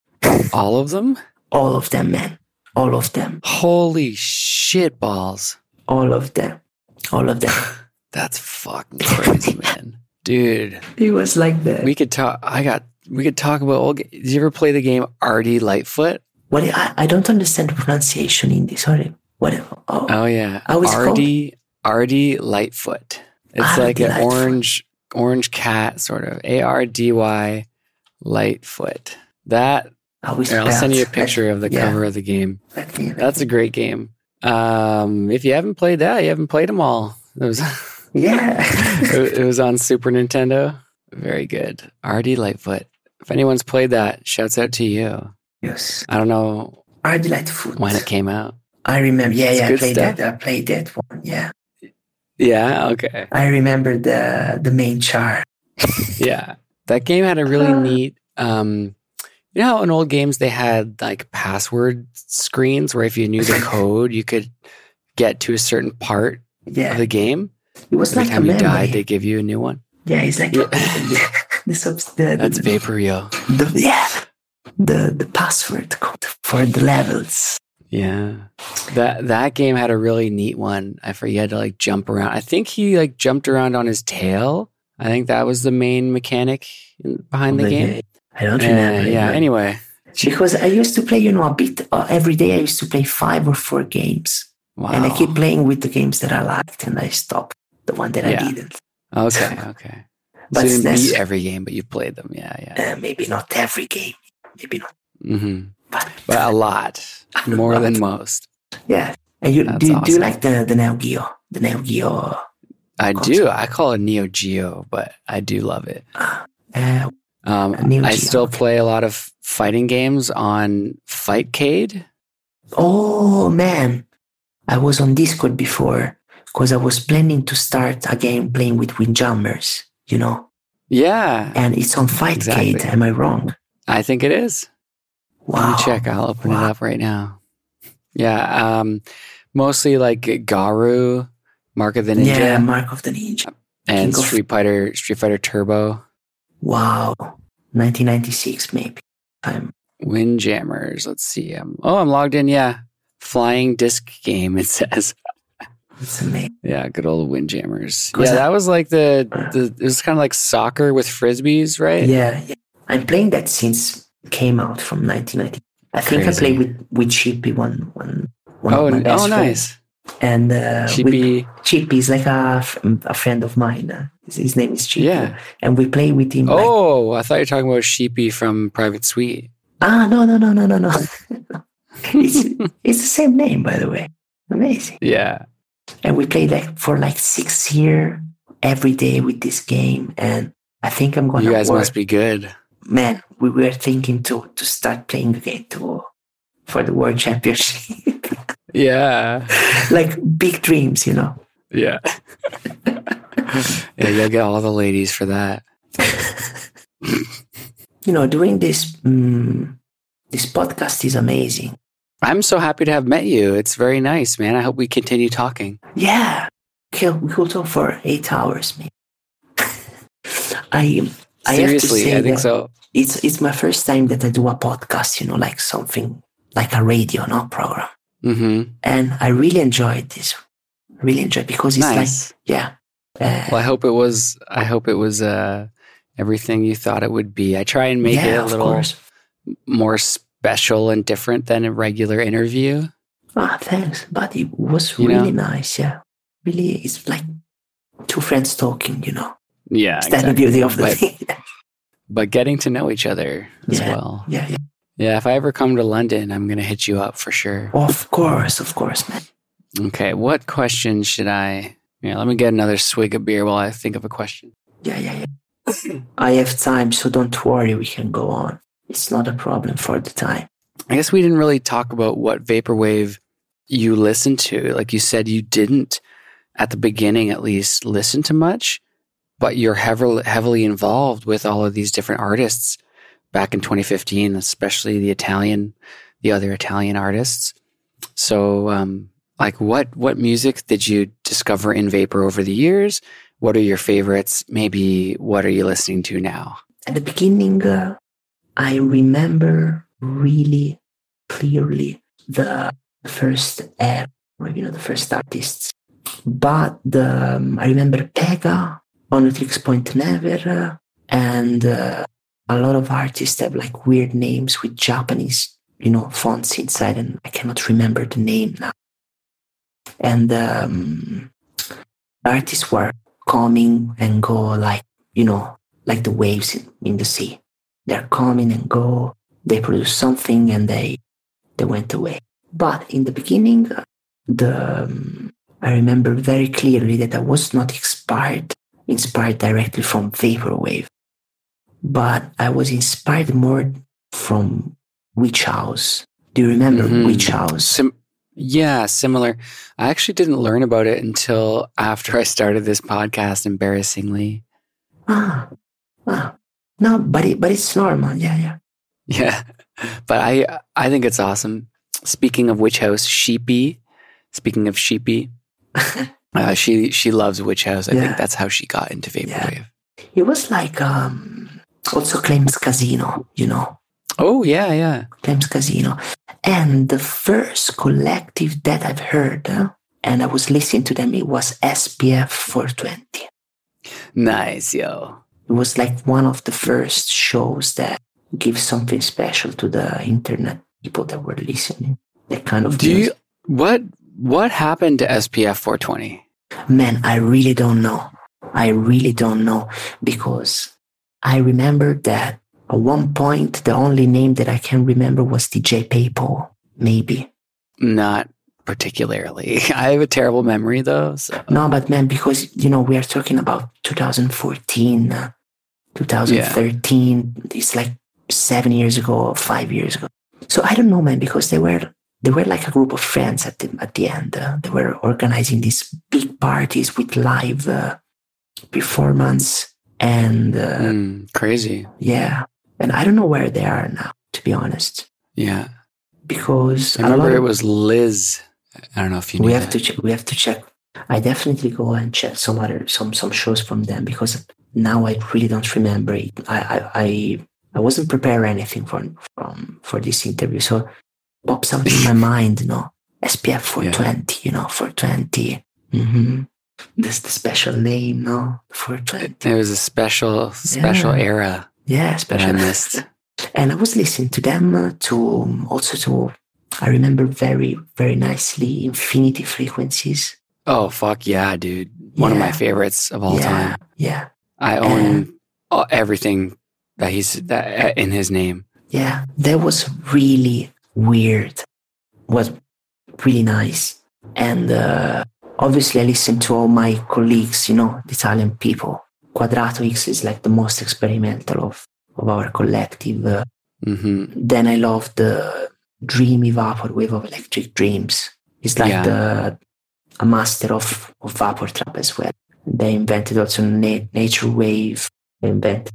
All of them? All of them, man. All of them. Holy shit balls. All of them. All of them. That's fucking crazy, man. Dude. It was like that. We could talk about old games. Did you ever play the game Artie Lightfoot? What? I don't understand the pronunciation in this. Sorry. What? Oh yeah. Artie Lightfoot. It's like an orange cat, sort of. ARDY. Lightfoot. I'll send you a picture of the cover of the game. That's a great game. If you haven't played that, you haven't played them all. It was it was on Super Nintendo. Very good. R.D. Lightfoot. If anyone's played that, shouts out to you. Yes. I don't know R.D. Lightfoot when it came out. I remember. Yeah, I played that one. Yeah. Yeah, okay. I remember the main char. Yeah. That game had a really neat, you know how in old games they had like password screens where if you knew the code, you could get to a certain part of the game. It was like every time you died, they give you a new one. Yeah, it's like that's Vaporeal. The password code for the levels. Yeah, that game had a really neat one. I forget, you had to like jump around. I think he like jumped around on his tail. I think that was the main mechanic behind the game. I don't remember. Yeah, anyway. Because I used to play, you know, a bit every day. I used to play 5 or 4 games. Wow. And I keep playing with the games that I liked and I stopped the one that I didn't. Okay. But so you didn't beat every game, but you played them. Yeah. Maybe not every game. Maybe not. Mm-hmm. But a lot. More than most. Yeah. And do you like the Neo Geo? The Neo Geo... I do. I call it Neo Geo, but I do love it. I still play a lot of fighting games on Fightcade. Oh, man. I was on Discord before because I was planning to start again playing with Windjammers, you know? Yeah. And it's on Fightcade. Exactly. Am I wrong? I think it is. Wow. Let me check. I'll open it up right now. Yeah. Mostly like Garu. Mark of the Ninja. Yeah, Mark of the Ninja. And Street Fighter Turbo. Wow. 1996, maybe. Windjammers. Let's see. I'm logged in. Yeah. Flying disc game, it says. That's amazing. Yeah, good old Windjammers. Yeah, that was like it was kind of like soccer with frisbees, right? Yeah. I'm playing that since it came out from 1990. I think crazy. I played with Chippy one of my best friends. Nice. And Chippy is like a friend of mine. His name is Chippy. Yeah. And we play with him. Oh, I thought you were talking about Chippy from Private Suite. Ah, no. It's the same name, by the way. Amazing. Yeah. And we played like for like 6 years every day with this game. And I think I'm going to. You guys must be good. Man, we were thinking to start playing again for the World Championship. Yeah. Like big dreams, you know? Yeah. Yeah, you'll get all the ladies for that. you know, doing this this podcast is amazing. I'm so happy to have met you. It's very nice, man. I hope we continue talking. Yeah. Okay, we could talk for 8 hours, maybe. I think so. It's my first time that I do a podcast, you know, like something like a radio, no, program. Mm-hmm. And I really enjoyed this. Really enjoyed because it's nice. Well, I hope it was everything you thought it would be. I try and make it a little more special and different than a regular interview. Ah, thanks. But it was really nice. Yeah. Really, it's like two friends talking, you know. Yeah. It's exactly. That's the beauty of the thing. But getting to know each other as well. Yeah, yeah. Yeah, if I ever come to London, I'm going to hit you up for sure. Of course, man. Okay, what question should I... Yeah, let me get another swig of beer while I think of a question. Yeah. I have time, so don't worry. We can go on. It's not a problem for the time. I guess we didn't really talk about what Vaporwave you listen to. Like you said, you didn't, at the beginning at least, listen to much, but you're heavily involved with all of these different artists back in 2015, especially the other Italian artists. So, like what music did you discover in Vapor over the years? What are your favorites? Maybe what are you listening to now? At the beginning, I remember really clearly the first era, you know, the first artists. But I remember Pega, Onyx.Never, and a lot of artists have like weird names with Japanese, you know, fonts inside, and I cannot remember the name now. And artists were coming and go, like, you know, like the waves in the sea. They're coming and go. They produce something and they went away. But in the beginning, I remember very clearly that I was not inspired directly from Vaporwave, but I was inspired more from Witch House. Do you remember Witch House? Yeah, similar. I actually didn't learn about it until after I started this podcast, embarrassingly. No, but it's normal. Yeah. But I think it's awesome. Speaking of Witch House, Sheepy, she loves Witch House. I think that's how she got into Vaporwave. Yeah. It was like also Clem's Casino, you know. Oh, yeah. Clem's Casino. And the first collective that I've heard, and I was listening to them, it was SPF 420. Nice, yo. It was like one of the first shows that gives something special to the internet people that were listening. That kind of What happened to SPF 420? Man, I really don't know. Because I remember that at one point, the only name that I can remember was DJ Paypal, maybe. Not particularly. I have a terrible memory, though. So. No, but man, because, you know, we are talking about 2014, 2013. Yeah. It's like 7 years ago, 5 years ago. So I don't know, man, because they were like a group of friends at the end. They were organizing these big parties with live performance and... crazy. Yeah. And I don't know where they are now, to be honest. Yeah. Because I remember it was Liz. I don't know if you knew that. We have to check. I definitely go and check some shows from them, because now I really don't remember it. I wasn't prepared anything for this interview. So pops out in my mind, you know, SPF 420, you know, 420. Mm-hmm. That's the special name, no? 420. It was a special era. Yeah, especially. And I was listening to them, I remember very, very nicely, Infinity Frequencies. Oh, fuck yeah, dude. One of my favorites of all time. Yeah. I own everything that in his name. Yeah, that was really weird. Was really nice. And obviously I listened to all my colleagues, you know, the Italian people. Quadratox is like the most experimental of our collective. Then I love the dreamy Vaporwave of Electric Dreams. It's like a master of Vapor Trap as well. They invented also Nature Wave. They invented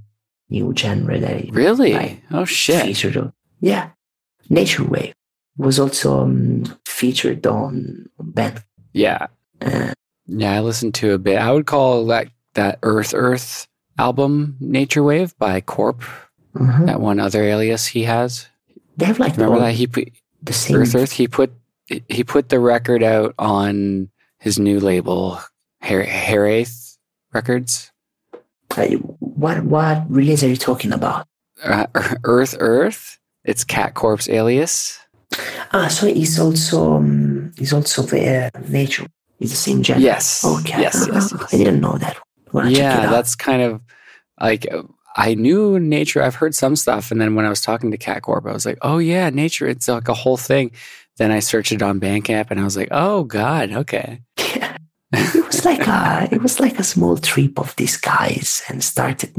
new genre that it really like, oh shit featured on. Yeah, Nature Wave was also featured on Bandcamp. Yeah, I listened to a bit. I would call that Earth album Nature Wave by Corp. Mm-hmm. That one other alias he has. They have like remember that he put the same Earth. He put the record out on his new label Heraeth Records. What release are you talking about? Earth. It's Cat Corp's alias. So it's also the Nature. It's the same genre. Yes. Okay. Yes. I didn't know that. Yeah, that's kind of like I knew Nature. I've heard some stuff, and then when I was talking to Cat Corp, I was like, "Oh yeah, Nature." It's like a whole thing. Then I searched it on Bandcamp, and I was like, "Oh god, okay." Yeah. It was like a small trip of these guys, and started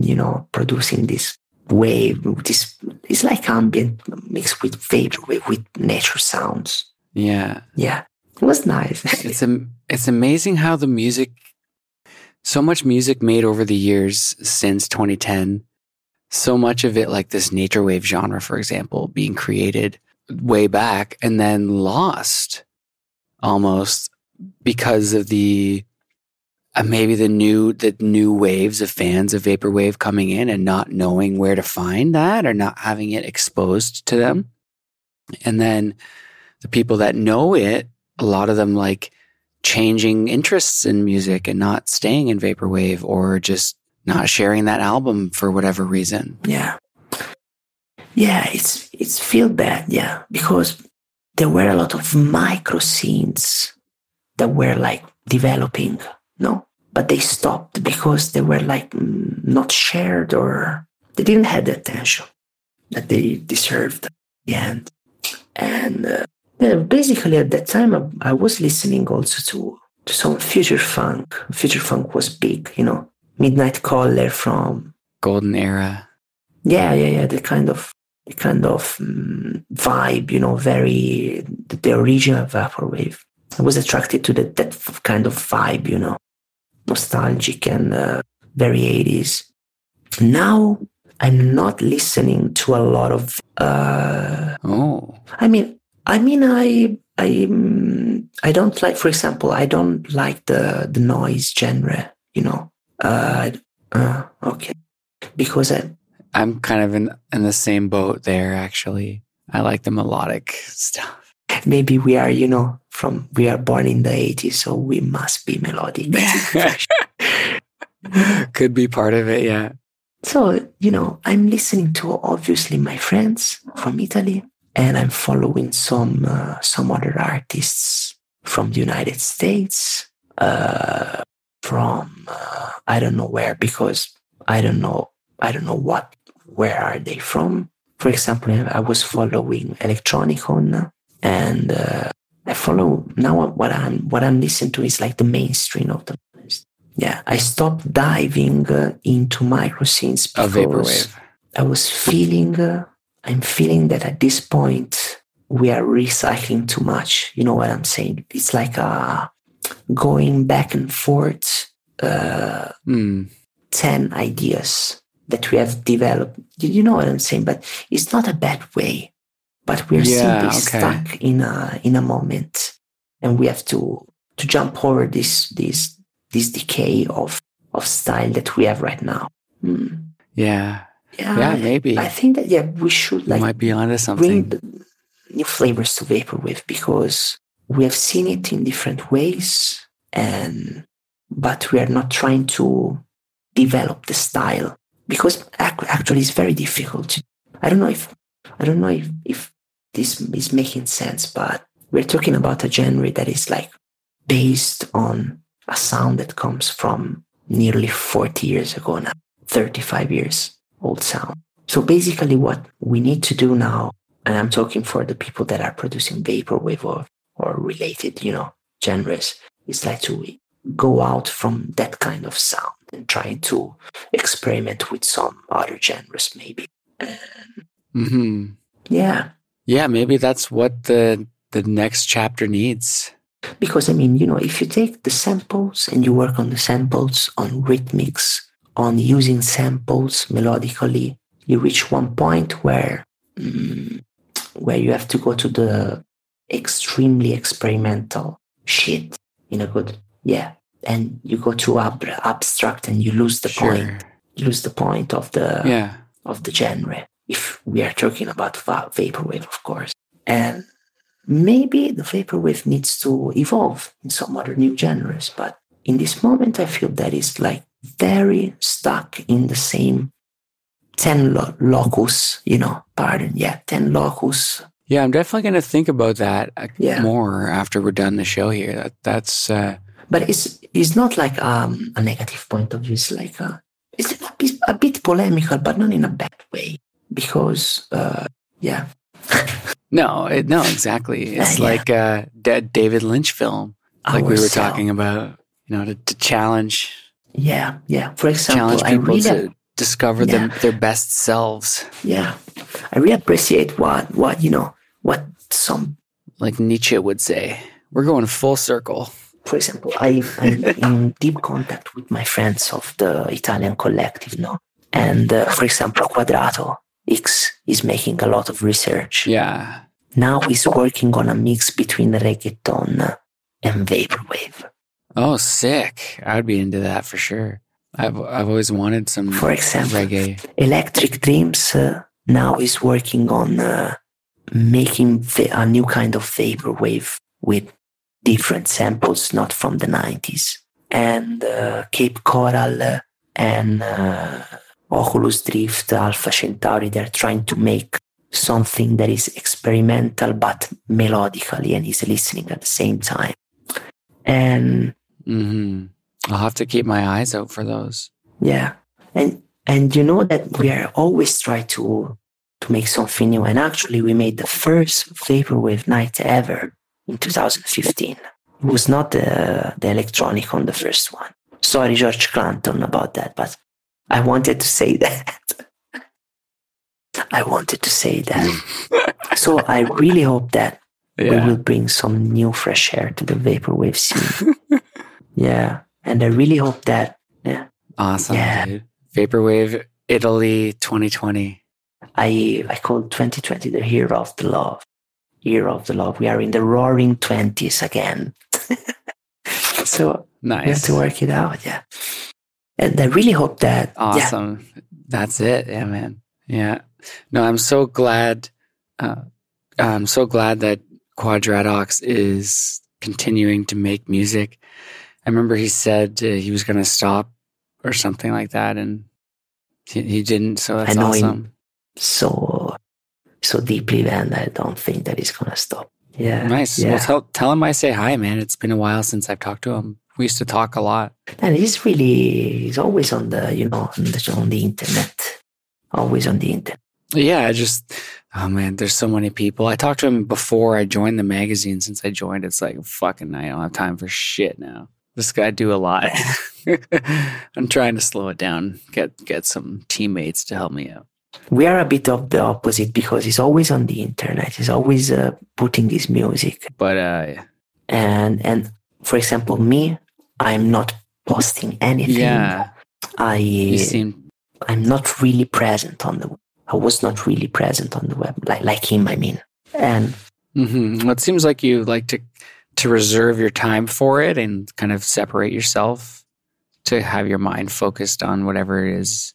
producing this wave. This it's like ambient mixed with vaporwave with nature sounds. Yeah, yeah, it was nice. It's amazing how the music. So much music made over the years since 2010, so much of it like this nature wave genre, for example, being created way back and then lost almost because of the maybe the new waves of fans of vaporwave coming in and not knowing where to find that or not having it exposed to them. And then the people that know it, a lot of them like changing interests in music and not staying in vaporwave or just not sharing that album for whatever reason. Yeah. Yeah, it's feel bad, yeah, because there were a lot of micro scenes that were like developing, no? But they stopped because they were like not shared or they didn't have the attention that they deserved at the end. And basically, at that time, I was listening also to some future funk. Future funk was big, Midnight Caller from Golden Era. Yeah. The kind of vibe, very the original vaporwave. I was attracted to that kind of vibe, nostalgic and very 80s. Now I'm not listening to a lot of. I don't like, for example, I don't like the noise genre, okay. Because I'm kind of in the same boat there, actually. I like the melodic stuff. Maybe we are, we are born in the 80s, so we must be melodic. Could be part of it, yeah. So, I'm listening to, obviously, my friends from Italy. And I'm following some other artists from the United States, from I don't know where, because I don't know where are they from. For example, I was following Electronicon, and I follow now. What I'm listening to is like the mainstream of the list. Yeah, I stopped diving into micro scenes because a vaporwave. I was feeling. I'm feeling that at this point, we are recycling too much. You know what I'm saying? It's like going back and forth, 10 ideas that we have developed. You know what I'm saying? But it's not a bad way. But we're simply stuck in a moment. And we have to jump over this decay of style that we have right now. Mm. Yeah. Yeah, maybe. I think that we should like might be onto something. Bring new flavors to vaporwave because we have seen it in different ways, but we are not trying to develop the style because actually it's very difficult. I don't know if this is making sense, but we're talking about a genre that is like based on a sound that comes from nearly 40 years ago now, 35 years. Old sound. So basically what we need to do now, and I'm talking for the people that are producing vaporwave or related, genres, is like to go out from that kind of sound and try to experiment with some other genres maybe. Mm-hmm. Yeah. Yeah, maybe that's what the next chapter needs. Because if you take the samples and you work on the samples, on rhythmics, on using samples melodically, you reach one point where you have to go to the extremely experimental shit in a good, yeah. And you go to abstract and you lose the point. You lose the point of the of the genre. If we are talking about vaporwave, of course. And maybe the vaporwave needs to evolve in some other new genres. But in this moment, I feel that it's like very stuck in the same 10 locus, you know, pardon. Yeah, 10 locus. Yeah, I'm definitely going to think about that more after we're done the show here. That's... But it's not like a negative point of view. It's like a bit polemical, but not in a bad way. Because no, exactly. It's like a David Lynch film, like we were talking about. You know, to challenge. Yeah. For example, I really to discover their best selves. Yeah, I really appreciate what some, like Nietzsche would say. We're going full circle. For example, I'm in deep contact with my friends of the Italian collective, no? And for example, Quadratox is making a lot of research. Yeah. Now he's working on a mix between reggaeton and vaporwave. Oh, sick! I'd be into that for sure. I've always wanted some. For example, reggae. Electric Dreams now is working on making a new kind of vaporwave with different samples, not from the 90s. And Cape Coral and Oculus Drift, Alpha Centauri, they're trying to make something that is experimental but melodically and is listening at the same time. And I'll have to keep my eyes out for those. Yeah. And you know that we are always trying to make something new. And actually we made the first Vaporwave night ever. In 2015, it was not the electronic on the first one. Sorry, George Clanton, about that, but I wanted to say that. So I really hope that we will bring some new fresh air to the vaporwave scene. Yeah, and I really hope that. Yeah. Awesome, dude. Vaporwave Italy 2020. I call 2020 the year of the love. We are in the roaring 20s again. So nice. We have to work it out, yeah. And I really hope that. Awesome. Yeah. That's it. Yeah, man. Yeah. No, I'm so glad. That Quadratox is continuing to make music. I remember he said he was going to stop or something like that, and he didn't. So that's awesome. So deeply, then I don't think that it's gonna stop. Yeah, nice. Yeah. Well, tell him I say hi, man. It's been a while since I've talked to him. We used to talk a lot. And he's always on the on the internet, Yeah, there's so many people. I talked to him before I joined the magazine. Since I joined, it's like fucking I don't have time for shit now. This guy do a lot. I'm trying to slow it down. Get some teammates to help me out. We are a bit of the opposite because he's always on the internet. He's always putting his music. But and for example, me, I'm not posting anything. Yeah, I'm not really present on the. I was not really present on the web, like him. I mean, and well, it seems like you like to reserve your time for it and kind of separate yourself to have your mind focused on whatever it is.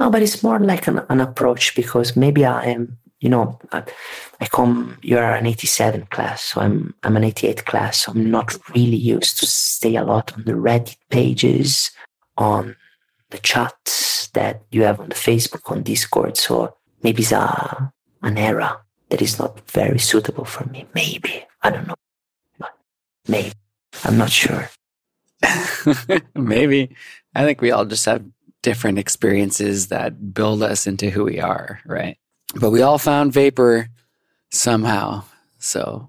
No, but it's more like an approach because maybe I am, you are an 87 class, so I'm an 88 class. So I'm not really used to stay a lot on the Reddit pages, on the chats that you have on the Facebook, on Discord. So maybe it's an era that is not very suitable for me. Maybe. I don't know. But maybe. I'm not sure. Maybe. I think we all just have different experiences that build us into who we are, right? But we all found vapor somehow. So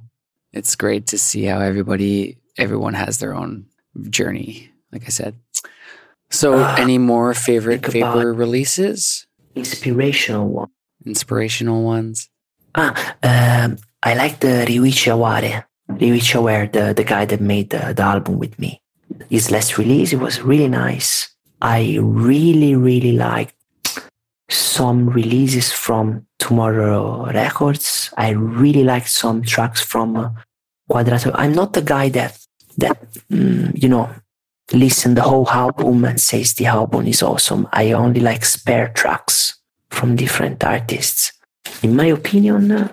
it's great to see how everyone has their own journey, like I said. So any more favorite vapor releases? Inspirational ones. I like the Ryuichi Aware. Ryuichi Aware, the guy that made the album with me. His last release, it was really nice. I really, really like some releases from Tomorrow Records. I really like some tracks from Quadratox. I'm not the guy that listen the whole album and says the album is awesome. I only like spare tracks from different artists. In my opinion,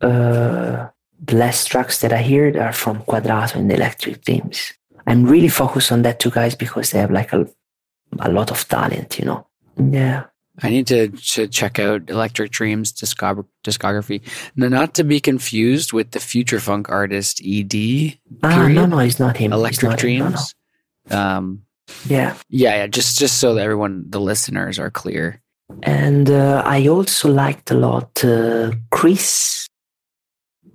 the last tracks that I heard are from Quadratox and Electric Dreams. I'm really focused on that two guys because they have like a lot of talent, you know. Yeah. I need to check out Electric Dreams' discography. Now, not to be confused with the future funk artist ED. No, it's not him. Electric Dreams. No. Yeah. Just so that everyone, the listeners, are clear. And I also liked a lot Chris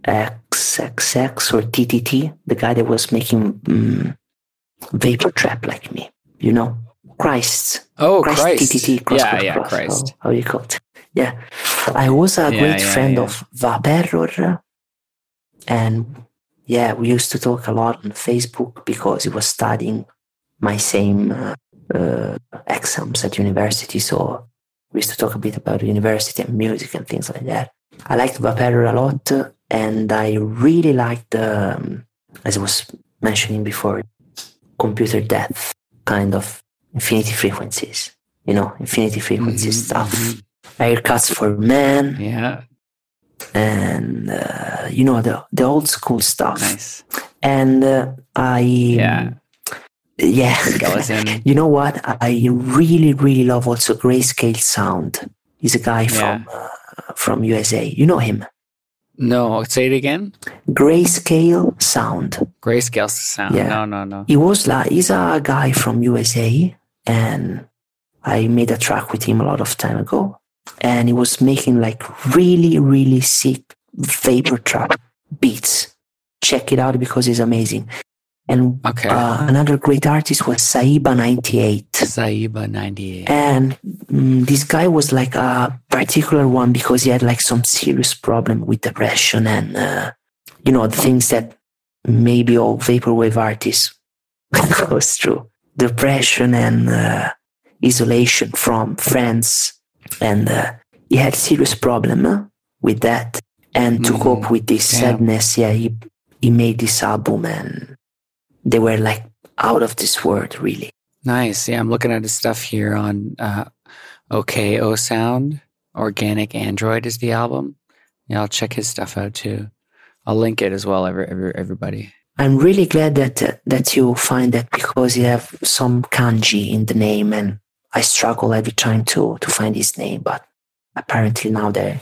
XXX or TTT, the guy that was making Vapor Trap like me, you know. Christ. Oh, Christ. TTT, cross, Christ. How you call it? Yeah. I was a great friend of Vaporwave, and we used to talk a lot on Facebook because he was studying my same exams at university, so we used to talk a bit about university and music and things like that. I liked Vaporwave a lot, and I really liked, as I was mentioning before, Computer Death, kind of infinity frequencies stuff, Haircuts for Men, and the old school stuff. Nice. And you know what, I really, really love also Grayscale Sound. He's a guy from USA. You know him? No, say it again. Grayscale Sound. Yeah. No. He's a guy from USA, and I made a track with him a lot of time ago, and he was making like really, really sick vapor trap beats. Check it out because it's amazing. And another great artist was Saiba 98. And this guy was like a particular one because he had like some serious problem with depression and, things that maybe all vaporwave artists goes through. Depression and isolation from friends. And he had serious problem with that. And to cope with this sadness, he made this album, and they were like out of this world, really. Nice. Yeah, I'm looking at his stuff here on OKO Sound. Organic Android is the album. Yeah, I'll check his stuff out too. I'll link it as well, everybody. I'm really glad that you find that, because you have some kanji in the name, and I struggle every time to find his name, but apparently now they're...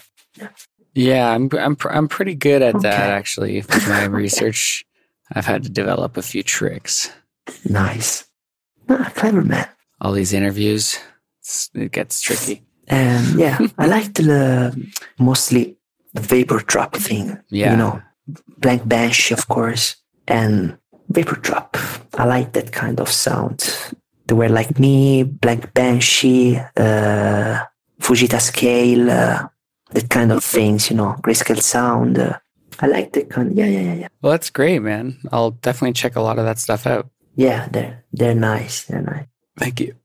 Yeah, I'm pretty good at that, actually. For my research, I've had to develop a few tricks. Nice. Clever man. All these interviews, it gets tricky. I like the mostly vapor trap thing. Yeah. You know, Blank Banshee, of course, and vapor trap. I like that kind of sound. They were like me, Blank Banshee, Fujita Scale, that kind of things, you know, Grayscale Sound. I like that kind. Yeah. Well, that's great, man. I'll definitely check a lot of that stuff out. Yeah, they're nice. They're nice. Thank you.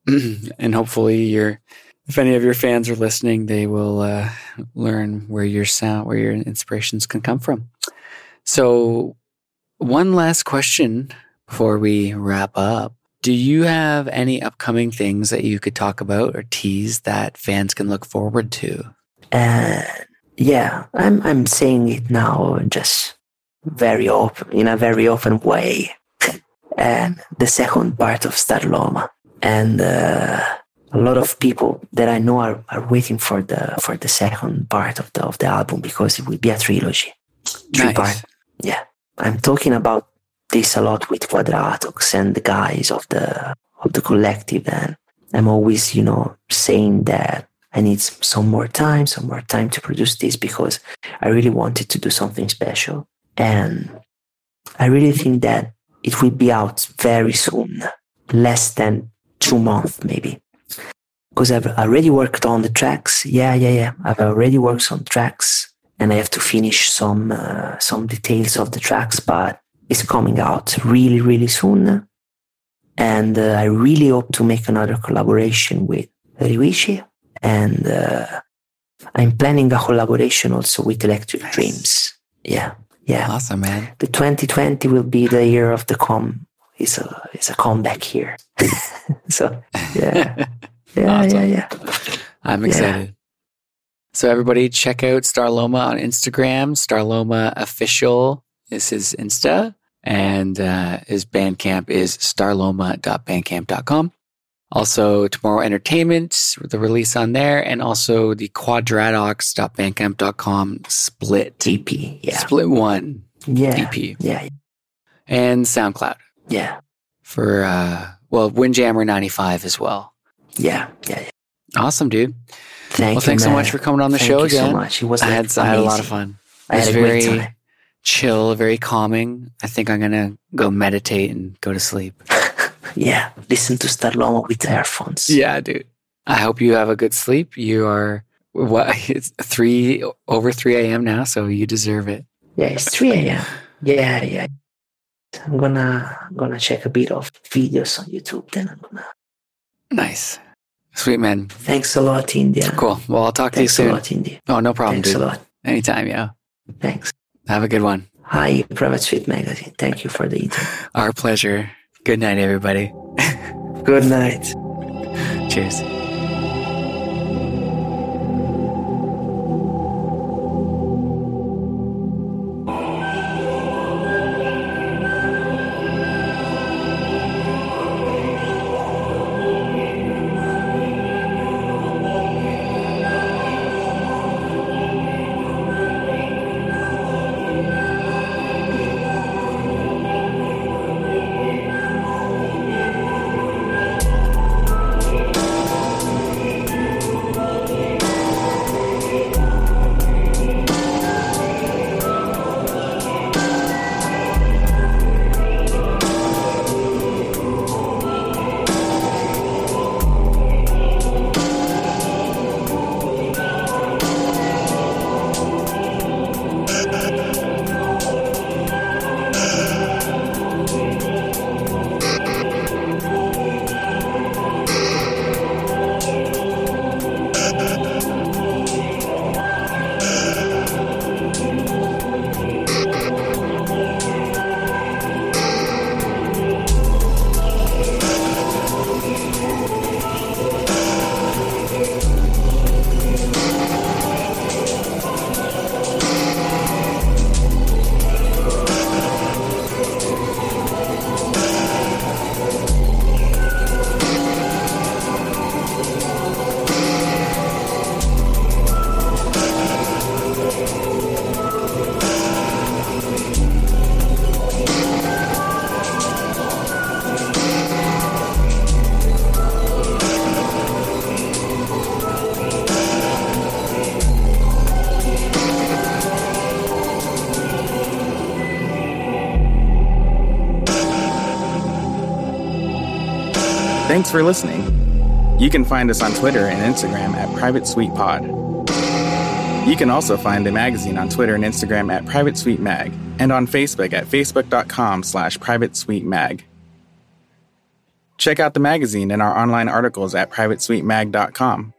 And hopefully if any of your fans are listening, they will learn where your inspirations can come from. So, one last question before we wrap up. Do you have any upcoming things that you could talk about or tease that fans can look forward to? I'm saying it now, just very open, in a very open way. And the second part of Starloma, and a lot of people that I know are waiting for the second part of the album, because it will be a trilogy. Three-part. Yeah. I'm talking about this a lot with Quadratox and the guys of the collective, and I'm always, saying that I need some more time to produce this, because I really wanted to do something special, and I really think that it will be out very soon, less than 2 months maybe. Because I've already worked on the tracks. I've already worked on tracks, and I have to finish some details of the tracks, but it's coming out really, really soon. And I really hope to make another collaboration with Ryuichi. And I'm planning a collaboration also with Electric Dreams. Yeah. Yeah. Awesome, man. The 2020 will be the year of the It's a comeback here. So, yeah. Yeah, awesome. Yeah. I'm excited. Yeah. So everybody check out Starloma on Instagram. Starloma Official is his Insta. And his Bandcamp is starloma.bandcamp.com. Also, Tomorrow Entertainment, the release on there. And also the quadratox.bandcamp.com split. EP, yeah. Split one. Yeah. EP. Yeah. And SoundCloud. Yeah. For, Windjammer 95 as well. Yeah. Yeah. Yeah. Awesome, dude. Thanks so much for coming on the show again. Thank you so much. It was I had a lot of fun. It was very chill, very calming. I think I'm going to go meditate and go to sleep. Yeah. Listen to Starloma with earphones. Yeah, dude. I hope you have a good sleep. You are, it's over 3 a.m. now, so you deserve it. Yeah, it's 3 a.m. Yeah, yeah. I'm gonna check a bit of videos on YouTube. Then I'm gonna. Nice, sweet man. Thanks a lot, India. Cool. Well, I'll talk to you soon. Thanks a lot, India. Oh, no problem. Thanks a lot. Anytime, yeah. Thanks. Have a good one. Hi, Private Suite Magazine. Thank you for the interview. Our pleasure. Good night, everybody. Good night. Cheers. Thanks for listening. You can find us on Twitter and Instagram at Private Suite Pod. You can also find the magazine on Twitter and Instagram at Private Suite Mag, and on Facebook at facebook.com/Private Suite Mag. Check out the magazine and our online articles at privatesuitemag.com.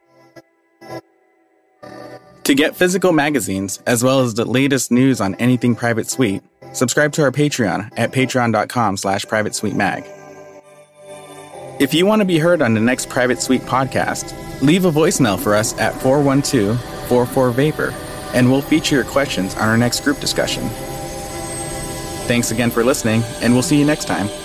To get physical magazines, as well as the latest news on anything Private Suite, subscribe to our Patreon at patreon.com/Private Suite Mag. If you want to be heard on the next Private Suite podcast, leave a voicemail for us at 412-44-VAPOR, and we'll feature your questions on our next group discussion. Thanks again for listening, and we'll see you next time.